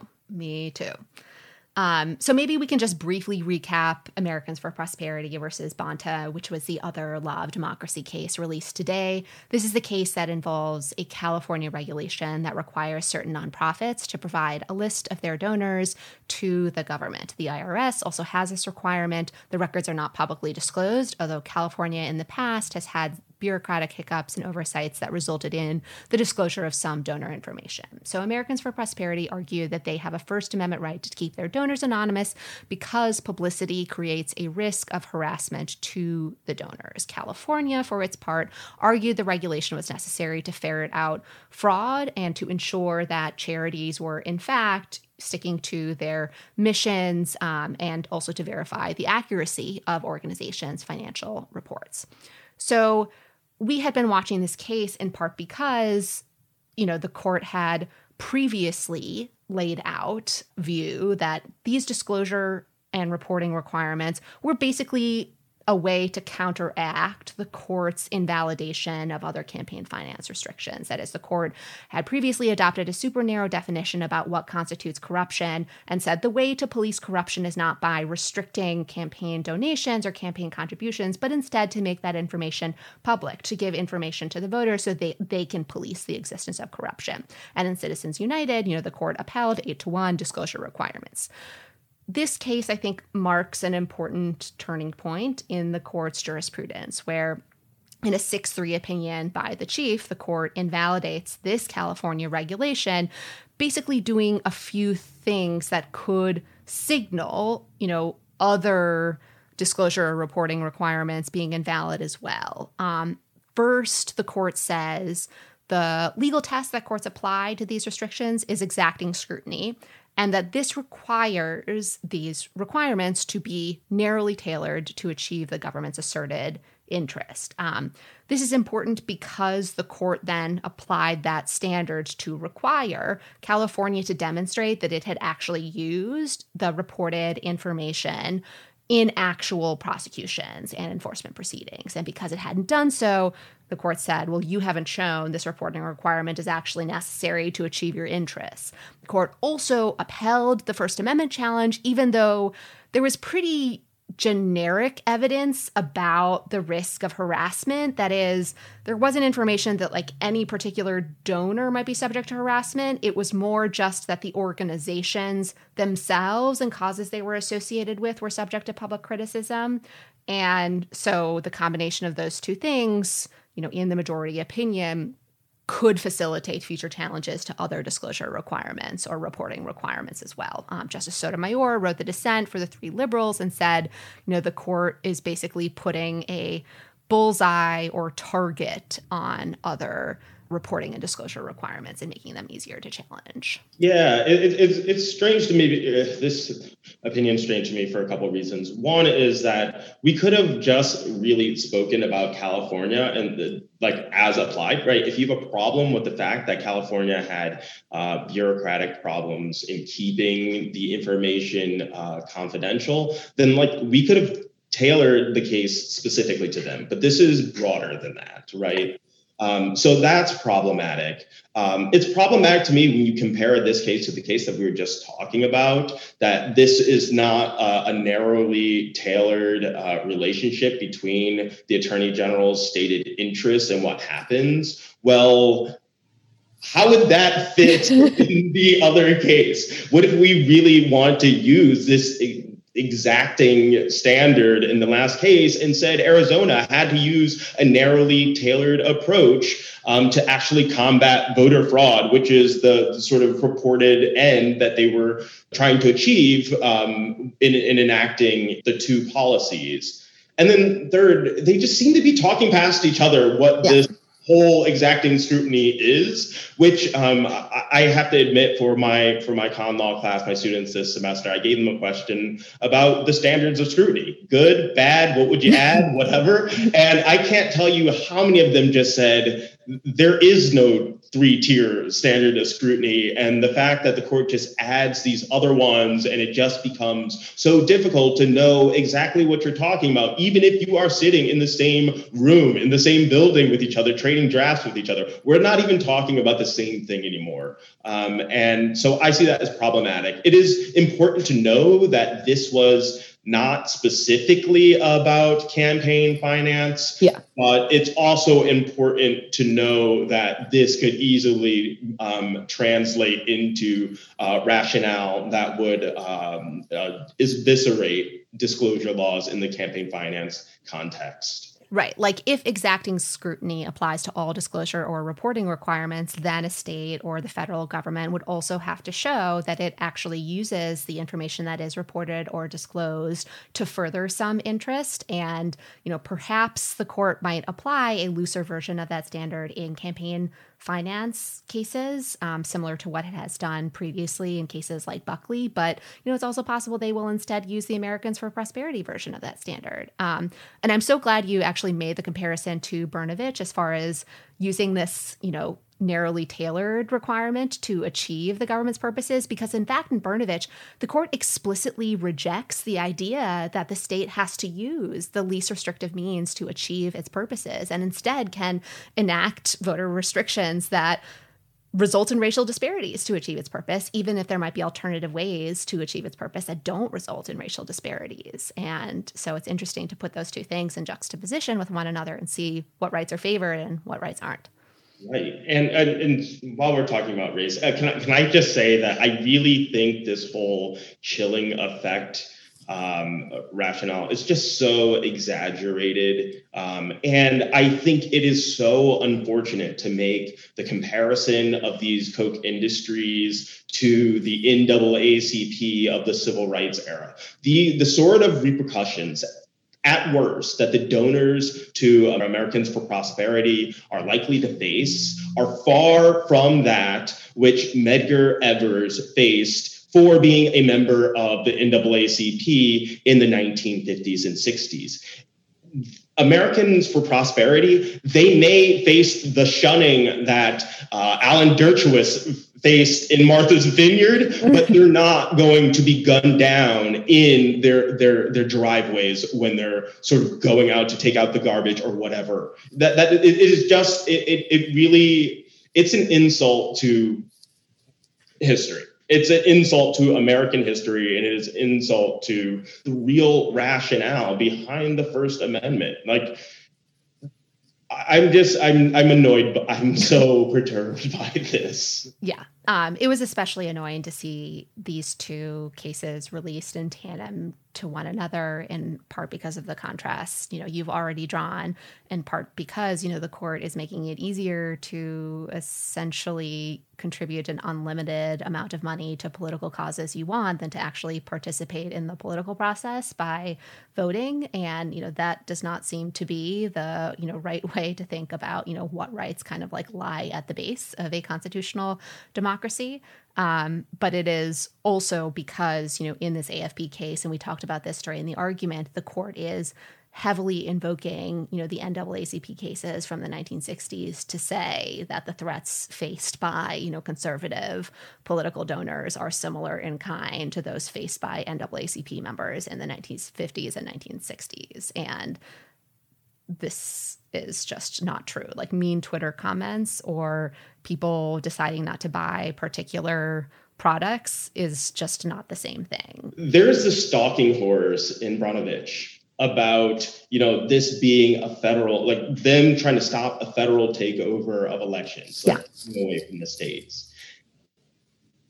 So maybe we can just briefly recap Americans for Prosperity versus Bonta, which was the other Law of Democracy case released today. This is the case that involves a California regulation that requires certain nonprofits to provide a list of their donors to the government. The IRS also has this requirement. The records are not publicly disclosed, although California in the past has had bureaucratic hiccups and oversights that resulted in the disclosure of some donor information. So Americans for Prosperity argue that they have a First Amendment right to keep their donors anonymous because publicity creates a risk of harassment to the donors. California, for its part, argued the regulation was necessary to ferret out fraud and to ensure that charities were, in fact, sticking to their missions, and also to verify the accuracy of organizations' financial reports. So we had been watching this case in part because, the court had previously laid out a view that these disclosure and reporting requirements were basically a way to counteract the court's invalidation of other campaign finance restrictions. That is, the court had previously adopted a super narrow definition about what constitutes corruption and said the way to police corruption is not by restricting campaign donations or campaign contributions, but instead to make that information public, to give information to the voters so they can police the existence of corruption. And in Citizens United, the court upheld 8-to-1 disclosure requirements. This case, I think, marks an important turning point in the court's jurisprudence, where in a 6-3 opinion by the chief, the court invalidates this California regulation, basically doing a few things that could signal, other disclosure or reporting requirements being invalid as well. First, the court says the legal test that courts apply to these restrictions is exacting scrutiny, and that this requires these requirements to be narrowly tailored to achieve the government's asserted interest. This is important because the court then applied that standard to require California to demonstrate that it had actually used the reported information in actual prosecutions and enforcement proceedings. And because it hadn't done so, the court said, well, you haven't shown this reporting requirement is actually necessary to achieve your interests. The court also upheld the First Amendment challenge, even though there was pretty generic evidence about the risk of harassment. That is, there wasn't information that like any particular donor might be subject to harassment. It was more just that the organizations themselves and causes they were associated with were subject to public criticism. And so the combination of those two things, in the majority opinion, could facilitate future challenges to other disclosure requirements or reporting requirements as well. Justice Sotomayor wrote the dissent for the three liberals and said, the court is basically putting a bullseye or target on other reporting and disclosure requirements and making them easier to challenge. Yeah, it's strange to me. This opinion is strange to me for a couple of reasons. One is that we could have just really spoken about California and as applied, right? If you have a problem with the fact that California had bureaucratic problems in keeping the information confidential, then we could have tailor the case specifically to them. But this is broader than that, right? So that's problematic. It's problematic to me when you compare this case to the case that we were just talking about, that this is not a narrowly tailored relationship between the Attorney General's stated interests and what happens. Well, how would that fit in the other case? What if we really want to use this exacting standard in the last case and said Arizona had to use a narrowly tailored approach to actually combat voter fraud, which is the sort of purported end that they were trying to achieve in enacting the two policies? And then third, they just seem to be talking past each other what this whole exacting scrutiny is, which I have to admit for my con law class, my students this semester, I gave them a question about the standards of scrutiny, good, bad, what would you add, whatever. And I can't tell you how many of them just said, there is no three-tier standard of scrutiny. And the fact that the court just adds these other ones and it just becomes so difficult to know exactly what you're talking about, even if you are sitting in the same room, in the same building with each other, trading drafts with each other. We're not even talking about the same thing anymore. And so I see that as problematic. It is important to know that this was not specifically about campaign finance, but it's also important to know that this could easily translate into rationale that would eviscerate disclosure laws in the campaign finance context. Right. Like if exacting scrutiny applies to all disclosure or reporting requirements, then a state or the federal government would also have to show that it actually uses the information that is reported or disclosed to further some interest. And, you know, perhaps the court might apply a looser version of that standard in campaign finance cases, similar to what it has done previously in cases like Buckley. But, you know, it's also possible they will instead use the Americans for Prosperity version of that standard. And I'm so glad you actually made the comparison to Brnovich as far as using this, you know, narrowly tailored requirement to achieve the government's purposes, because in fact, in Brnovich, the court explicitly rejects the idea that the state has to use the least restrictive means to achieve its purposes and instead can enact voter restrictions that result in racial disparities to achieve its purpose, even if there might be alternative ways to achieve its purpose that don't result in racial disparities. And so it's interesting to put those two things in juxtaposition with one another and see what rights are favored and what rights aren't. Right. And while we're talking about race, can I just say that I really think this whole chilling effect rationale is just so exaggerated. And I think it is so unfortunate to make the comparison of these Koch industries to the NAACP of the civil rights era. The sort of repercussions at worst that the donors to Americans for Prosperity are likely to face are far from that which Medgar Evers faced for being a member of the NAACP in the 1950s and 60s. Americans for Prosperity, they may face the shunning that Alan Dershowitz faced in Martha's Vineyard, but they're not going to be gunned down in their driveways when they're sort of going out to take out the garbage or whatever. That it is just it really, it's an insult to history. It's an insult to American history, and it is an insult to the real rationale behind the First Amendment. Like, I'm annoyed, but I'm so perturbed by this. Yeah. It was especially annoying to see these two cases released in tandem to one another, in part because of the contrast, you know, you've already drawn, in part because, you know, the court is making it easier to essentially contribute an unlimited amount of money to political causes you want than to actually participate in the political process by voting. And, you know, that does not seem to be the, you know, right way to think about, you know, what rights kind of like lie at the base of a constitutional democracy. But it is also because, you know, in this AFP case, and we talked about this during the argument, the court is heavily invoking, you know, the NAACP cases from the 1960s to say that the threats faced by, you know, conservative political donors are similar in kind to those faced by NAACP members in the 1950s and 1960s. And this is just not true. Like mean Twitter comments or people deciding not to buy particular products is just not the same thing. There's the stalking horrors in Brnovich about, you know, this being a federal, like them trying to stop a federal takeover of elections, like away from the states.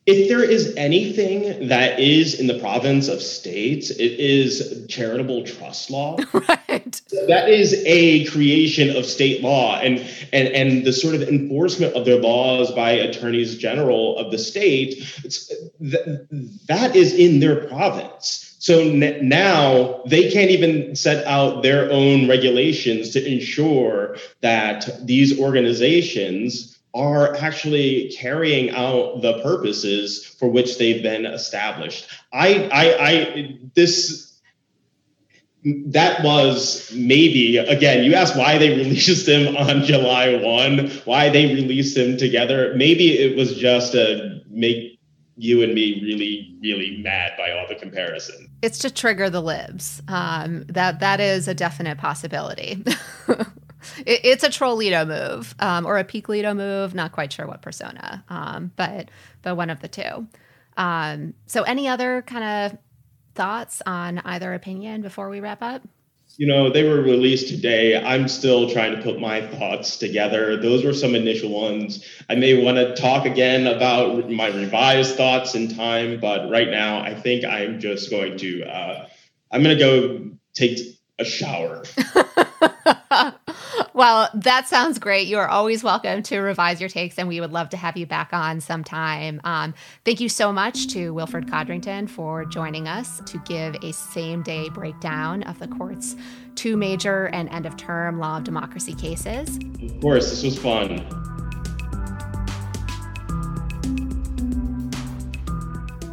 If there is anything that is in the province of states, it is charitable trust law. Right. That is a creation of state law and the sort of enforcement of their laws by attorneys general of the state, that is in their province. So now they can't even set out their own regulations to ensure that these organizations are actually carrying out the purposes for which they've been established. That was maybe, again, you asked why they released him on July 1, why they released him together. Maybe it was just to make you and me really, really mad by all the comparison. It's to trigger the libs. That is a definite possibility. it's a Trollito move or a Peaklito move. Not quite sure what persona, but one of the two. So any other kind of thoughts on either opinion before we wrap up? You know, they were released today. I'm still trying to put my thoughts together. Those were some initial ones. I may want to talk again about my revised thoughts in time, but right now I think I'm just going to, I'm going to go take a shower. Well, that sounds great. You are always welcome to revise your takes, and we would love to have you back on sometime. Thank you so much to Wilfred Codrington for joining us to give a same-day breakdown of the court's two major and end-of-term law of democracy cases. Of course, this was fun.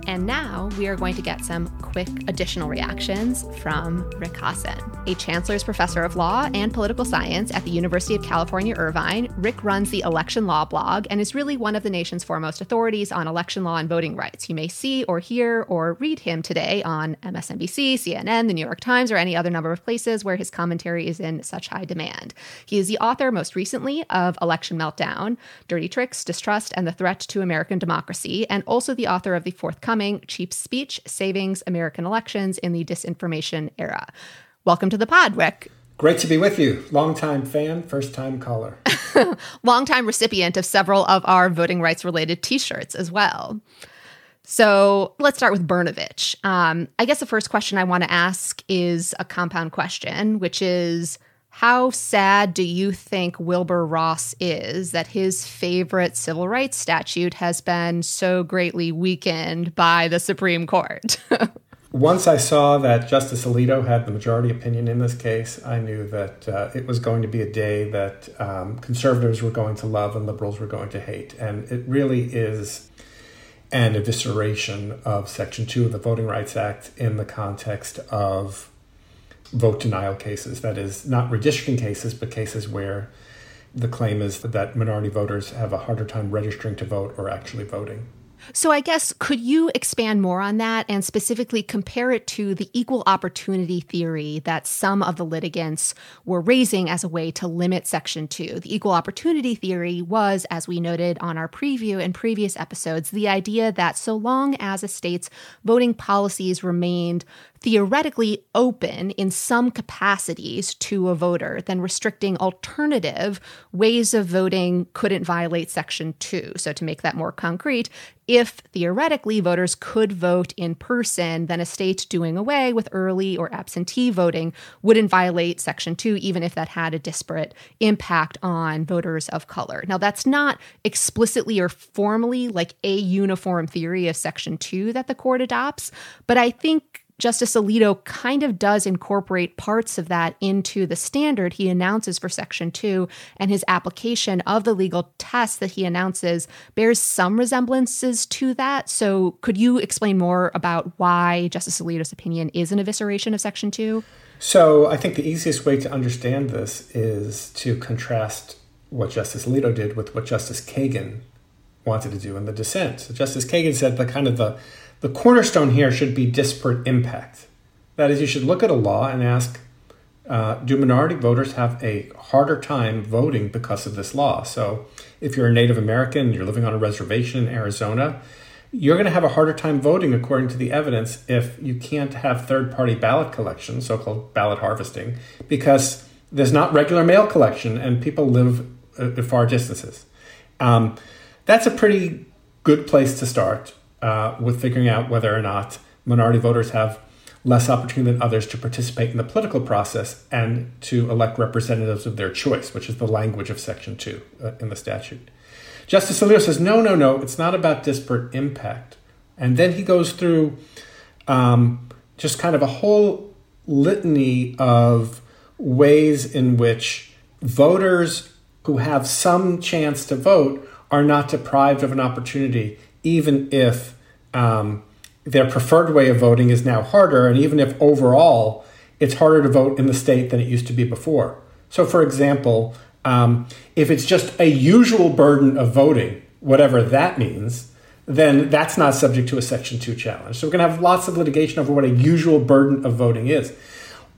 And now we are going to get some quick additional reactions from Rick Hasen. A chancellor's professor of law and political science at the University of California, Irvine, Rick runs the Election Law blog and is really one of the nation's foremost authorities on election law and voting rights. You may see or hear or read him today on MSNBC, CNN, The New York Times, or any other number of places where his commentary is in such high demand. He is the author, most recently, of Election Meltdown, Dirty Tricks, Distrust, and the Threat to American Democracy, and also the author of the forthcoming Cheap Speech, Savings, American Elections in the Disinformation Era. Welcome to the pod, Rick. Great to be with you. Longtime fan, first-time caller. Longtime recipient of several of our voting rights-related T-shirts as well. So let's start with Brnovich. I guess the first question I want to ask is a compound question, which is, how sad do you think Wilbur Ross is that his favorite civil rights statute has been so greatly weakened by the Supreme Court? Once I saw that Justice Alito had the majority opinion in this case, I knew that it was going to be a day that conservatives were going to love and liberals were going to hate. And it really is an evisceration of Section 2 of the Voting Rights Act in the context of vote denial cases, that is, not redistricting cases, but cases where the claim is that minority voters have a harder time registering to vote or actually voting. So I guess, could you expand more on that and specifically compare it to the equal opportunity theory that some of the litigants were raising as a way to limit Section 2? The equal opportunity theory was, as we noted on our preview in previous episodes, the idea that so long as a state's voting policies remained theoretically open in some capacities to a voter, then restricting alternative ways of voting couldn't violate Section 2. So to make that more concrete, if theoretically voters could vote in person, then a state doing away with early or absentee voting wouldn't violate Section 2, even if that had a disparate impact on voters of color. Now, that's not explicitly or formally like a uniform theory of Section 2 that the court adopts, but I think Justice Alito kind of does incorporate parts of that into the standard he announces for Section 2, and his application of the legal test that he announces bears some resemblances to that. So could you explain more about why Justice Alito's opinion is an evisceration of Section 2? So I think the easiest way to understand this is to contrast what Justice Alito did with what Justice Kagan wanted to do in the dissent. So Justice Kagan said that kind of the cornerstone here should be disparate impact. That is, you should look at a law and ask, do minority voters have a harder time voting because of this law? So if you're a Native American, you're living on a reservation in Arizona, you're going to have a harder time voting according to the evidence if you can't have third-party ballot collection, so-called ballot harvesting, because there's not regular mail collection and people live at far distances. That's a pretty good place to start with figuring out whether or not minority voters have less opportunity than others to participate in the political process and to elect representatives of their choice, which is the language of Section 2 in the statute. Justice Alito says, no, it's not about disparate impact. And then he goes through just kind of a whole litany of ways in which voters who have some chance to vote are not deprived of an opportunity, even if their preferred way of voting is now harder, and even if overall it's harder to vote in the state than it used to be before. So, for example, if it's just a usual burden of voting, whatever that means, then that's not subject to a Section 2 challenge. So we're going to have lots of litigation over what a usual burden of voting is.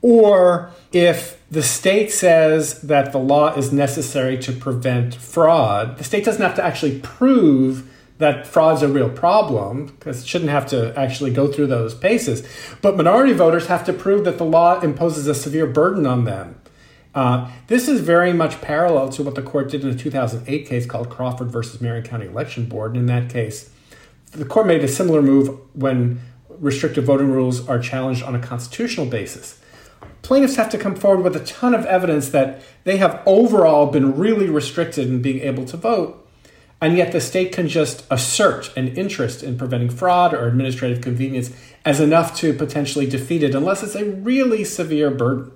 Or if the state says that the law is necessary to prevent fraud, the state doesn't have to actually prove that fraud's a real problem, because it shouldn't have to actually go through those paces. But minority voters have to prove that the law imposes a severe burden on them. This is very much parallel to what the court did in a 2008 case called Crawford versus Marion County Election Board. And in that case, the court made a similar move when restrictive voting rules are challenged on a constitutional basis. Plaintiffs have to come forward with a ton of evidence that they have overall been really restricted in being able to vote. And yet the state can just assert an interest in preventing fraud or administrative convenience as enough to potentially defeat it, unless it's a really severe burden.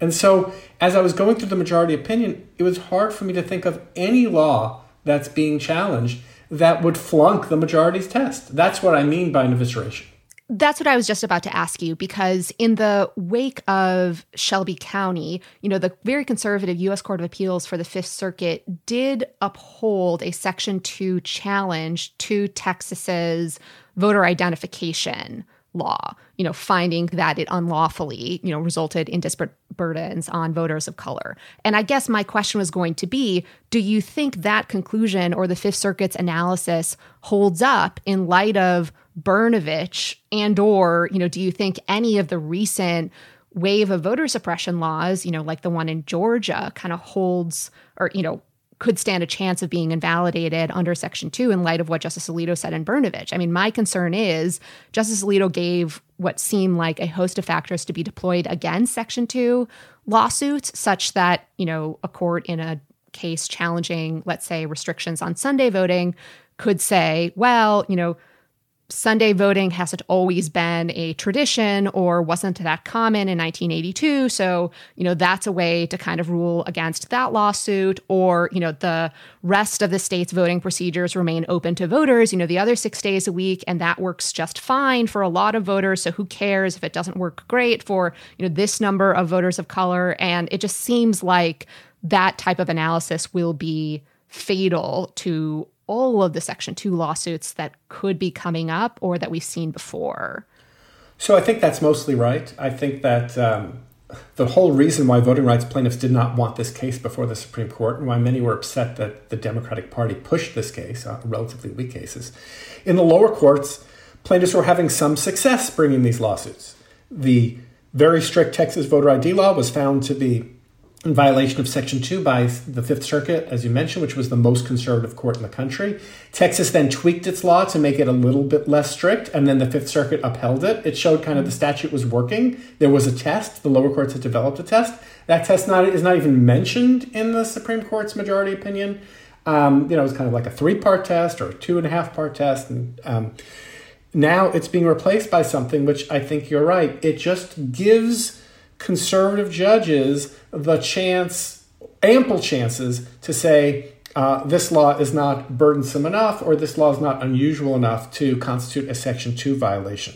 And so as I was going through the majority opinion, it was hard for me to think of any law that's being challenged that would flunk the majority's test. That's what I mean by an evisceration. That's what I was just about to ask you, because in the wake of Shelby County, the very conservative U.S. Court of Appeals for the Fifth Circuit did uphold a Section 2 challenge to Texas's voter identification law, finding that it unlawfully, resulted in disparate burdens on voters of color. And I guess my question was going to be, do you think that conclusion or the Fifth Circuit's analysis holds up in light of Brnovich, and or, do you think any of the recent wave of voter suppression laws, like the one in Georgia, kind of holds or, could stand a chance of being invalidated under Section 2 in light of what Justice Alito said in Brnovich? I mean, my concern is Justice Alito gave what seemed like a host of factors to be deployed against Section 2 lawsuits, such that, a court in a case challenging, let's say, restrictions on Sunday voting could say, well, Sunday voting hasn't always been a tradition or wasn't that common in 1982. So, that's a way to kind of rule against that lawsuit. Or, the rest of the state's voting procedures remain open to voters, the other 6 days a week, and that works just fine for a lot of voters. So who cares if it doesn't work great for, this number of voters of color? And it just seems like that type of analysis will be fatal to all of the Section 2 lawsuits that could be coming up or that we've seen before. So I think that's mostly right. I think that the whole reason why voting rights plaintiffs did not want this case before the Supreme Court, and why many were upset that the Democratic Party pushed this case, relatively weak cases, in the lower courts, plaintiffs were having some success bringing these lawsuits. The very strict Texas voter ID law was found to be in violation of Section 2 by the Fifth Circuit, as you mentioned, which was the most conservative court in the country. Texas then tweaked its law to make it a little bit less strict, and then the Fifth Circuit upheld it. It showed kind of the statute was working. There was a test. The lower courts had developed a test. That test is not even mentioned in the Supreme Court's majority opinion. It was kind of like a 3-part test or a 2.5-part test. And now it's being replaced by something which I think you're right. It just gives conservative judges the ample chances to say this law is not burdensome enough, or this law is not unusual enough to constitute a Section 2 violation.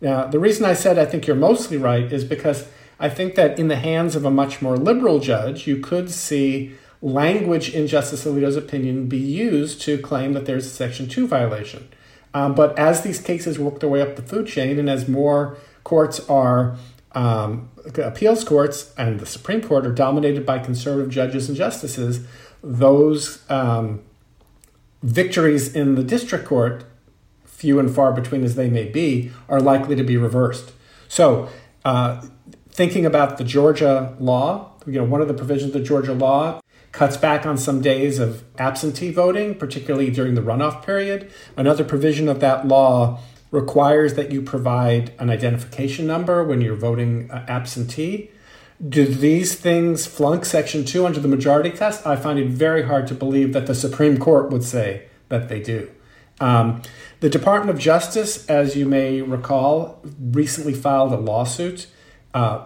Now, the reason I said I think you're mostly right is because I think that in the hands of a much more liberal judge, you could see language in Justice Alito's opinion be used to claim that there's a Section 2 violation. But as these cases work their way up the food chain and as more courts are, appeals courts and the Supreme Court are dominated by conservative judges and justices, those victories in the district court, few and far between as they may be, are likely to be reversed. So thinking about the Georgia law, one of the provisions of the Georgia law cuts back on some days of absentee voting, particularly during the runoff period. Another provision of that law requires that you provide an identification number when you're voting absentee. Do these things flunk Section 2 under the majority test? I find it very hard to believe that the Supreme Court would say that they do. The Department of Justice, as you may recall, recently filed a lawsuit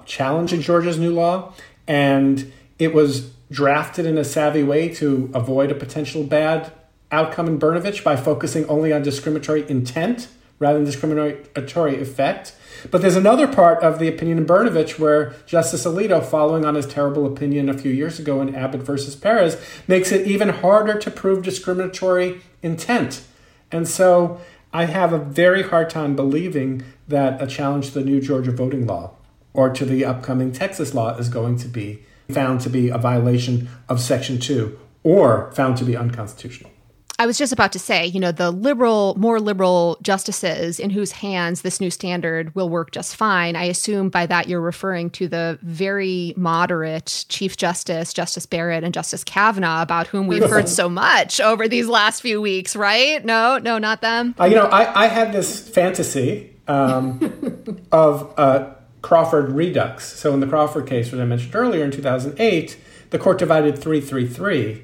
challenging Georgia's new law, and it was drafted in a savvy way to avoid a potential bad outcome in Brnovich by focusing only on discriminatory intent rather than discriminatory effect. But there's another part of the opinion in Brnovich where Justice Alito, following on his terrible opinion a few years ago in Abbott versus Perez, makes it even harder to prove discriminatory intent. And so I have a very hard time believing that a challenge to the new Georgia voting law or to the upcoming Texas law is going to be found to be a violation of Section 2 or found to be unconstitutional. I was just about to say, the more liberal justices in whose hands this new standard will work just fine. I assume by that you're referring to the very moderate Chief Justice, Justice Barrett, and Justice Kavanaugh, about whom we've heard so much over these last few weeks, right? No, not them. I had this fantasy of Crawford redux. So in the Crawford case, which I mentioned earlier in 2008, the court divided 3-3-3.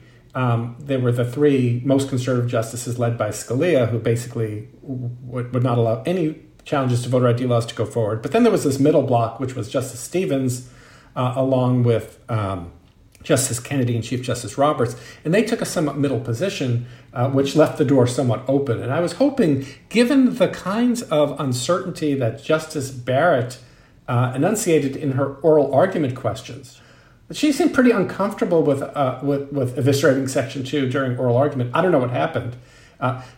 They were the three most conservative justices led by Scalia, who basically would not allow any challenges to voter ID laws to go forward. But then there was this middle block, which was Justice Stevens, along with Justice Kennedy and Chief Justice Roberts. And they took a somewhat middle position, which left the door somewhat open. And I was hoping, given the kinds of uncertainty that Justice Barrett enunciated in her oral argument questions, she seemed pretty uncomfortable with eviscerating Section 2 during oral argument. I don't know what happened.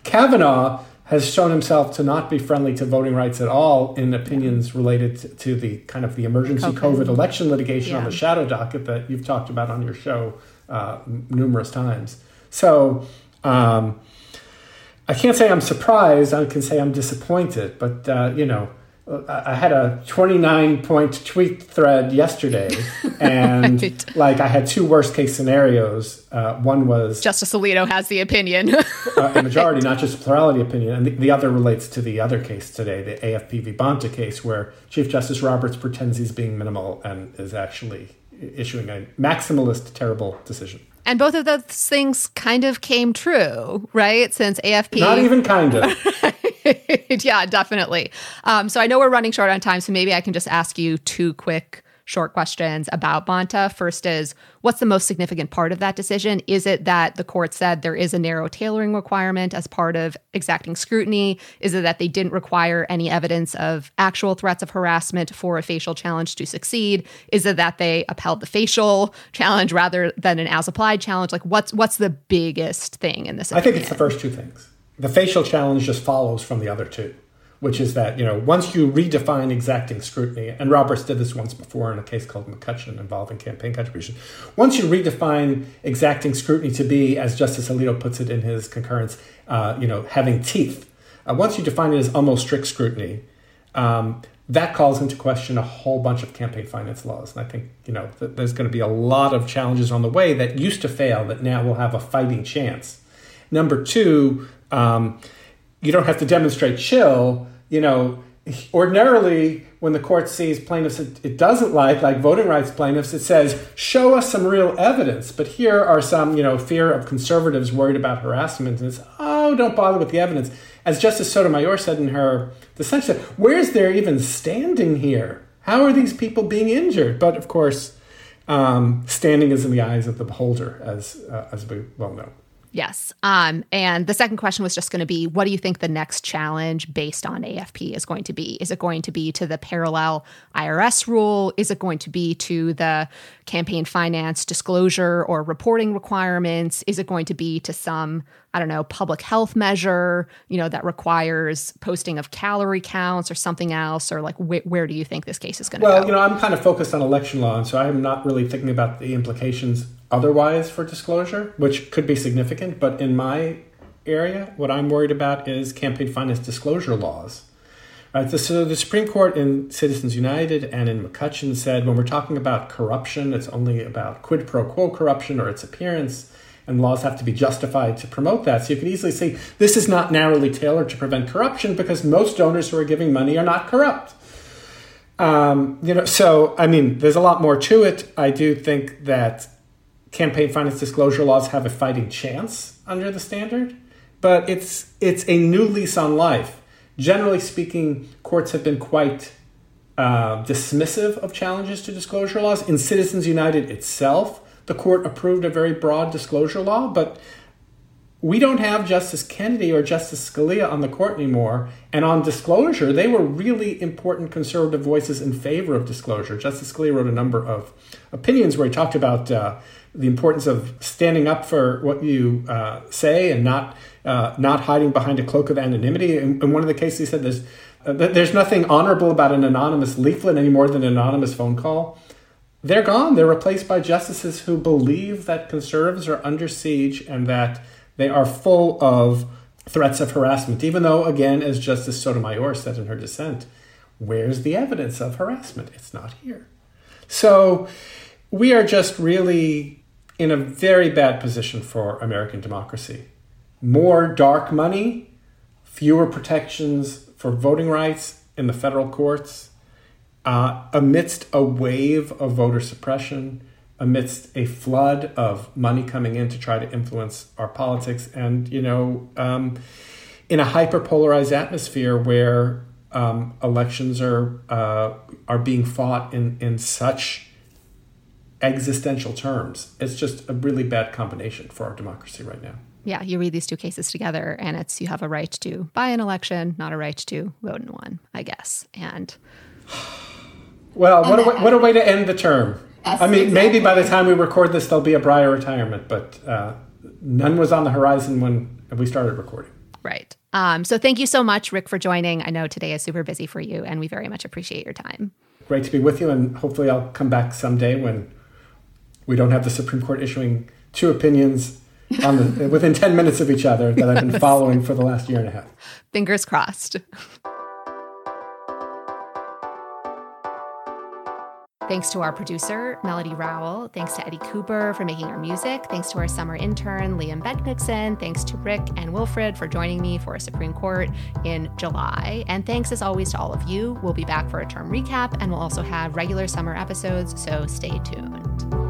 Kavanaugh has shown himself to not be friendly to voting rights at all in opinions related to the kind of the emergency COVID election litigation on the shadow docket that you've talked about on your show numerous times. So I can't say I'm surprised. I can say I'm disappointed. But, I had a 29-point tweet thread yesterday, and right. I had two worst-case scenarios. One was Justice Alito has the opinion. A majority, not just a plurality opinion. And the other relates to the other case today, the AFP v. Bonta case, where Chief Justice Roberts pretends he's being minimal and is actually issuing a maximalist, terrible decision. And both of those things kind of came true, right? Since AFP... Not even kind of. Yeah, definitely. So I know we're running short on time, so maybe I can just ask you two quick, short questions about Bonta. First is, what's the most significant part of that decision? Is it that the court said there is a narrow tailoring requirement as part of exacting scrutiny? Is it that they didn't require any evidence of actual threats of harassment for a facial challenge to succeed? Is it that they upheld the facial challenge rather than an as-applied challenge? What's the biggest thing in this opinion? I think it's the first two things. The facial challenge just follows from the other two, which is that, once you redefine exacting scrutiny, and Roberts did this once before in a case called McCutcheon involving campaign contribution, once you redefine exacting scrutiny to be, as Justice Alito puts it in his concurrence, having teeth, once you define it as almost strict scrutiny, that calls into question a whole bunch of campaign finance laws. And I think, there's going to be a lot of challenges on the way that used to fail that now will have a fighting chance. Number two, you don't have to demonstrate chill. Ordinarily, when the court sees plaintiffs it doesn't like voting rights plaintiffs, it says, show us some real evidence. But here are some, fear of conservatives worried about harassment. And it's, don't bother with the evidence. As Justice Sotomayor said in her dissent, where's there even standing here? How are these people being injured? But of course, standing is in the eyes of the beholder, as we well know. Yes. And the second question was just going to be, what do you think the next challenge based on AFP is going to be? Is it going to be to the parallel IRS rule? Is it going to be to the campaign finance disclosure or reporting requirements? Is it going to be to some, I don't know, public health measure, you know, that requires posting of calorie counts or something else? Or like, where do you think this case is going to go? Well, you know, I'm kind of focused on election law, and so I'm not really thinking about the implications otherwise for disclosure, which could be significant. But in my area, what I'm worried about is campaign finance disclosure laws. Right? So the Supreme Court in Citizens United and in McCutcheon said, when we're talking about corruption, it's only about quid pro quo corruption or its appearance, and laws have to be justified to promote that. So you could easily say, this is not narrowly tailored to prevent corruption because most donors who are giving money are not corrupt. You know, so, I mean, there's a lot more to it. I do think that campaign finance disclosure laws have a fighting chance under the standard, but it's a new lease on life. Generally speaking, courts have been quite dismissive of challenges to disclosure laws. In Citizens United itself, the court approved a very broad disclosure law, but we don't have Justice Kennedy or Justice Scalia on the court anymore. And on disclosure, they were really important conservative voices in favor of disclosure. Justice Scalia wrote a number of opinions where he talked about the importance of standing up for what you say and not hiding behind a cloak of anonymity. In one of the cases, he said there's nothing honorable about an anonymous leaflet any more than an anonymous phone call. They're gone. They're replaced by justices who believe that conservatives are under siege and that they are full of threats of harassment, even though, again, as Justice Sotomayor said in her dissent, where's the evidence of harassment? It's not here. So we are just really in a very bad position for American democracy. More dark money, fewer protections for voting rights in the federal courts, amidst a wave of voter suppression, amidst a flood of money coming in to try to influence our politics. And, you know, in a hyper-polarized atmosphere where elections are being fought in such existential terms, it's just a really bad combination for our democracy right now. Yeah, you read these two cases together and it's, you have a right to buy an election, not a right to vote in one, I guess. And well, what a way to end the term. I mean, exactly. Maybe by the time we record this, there'll be a Breyer retirement, but none was on the horizon when we started recording. Right. So thank you so much, Rick, for joining. I know today is super busy for you, and we very much appreciate your time. Great to be with you, and hopefully I'll come back someday when we don't have the Supreme Court issuing two opinions on the, within 10 minutes of each other that I've been following for the last year and a half. Fingers crossed. Thanks to our producer, Melody Rowell. Thanks to Eddie Cooper for making our music. Thanks to our summer intern, Liam Becknickson. Thanks to Rick and Wilfred for joining me for Supreme Court in July. And thanks, as always, to all of you. We'll be back for a term recap, and we'll also have regular summer episodes, so stay tuned.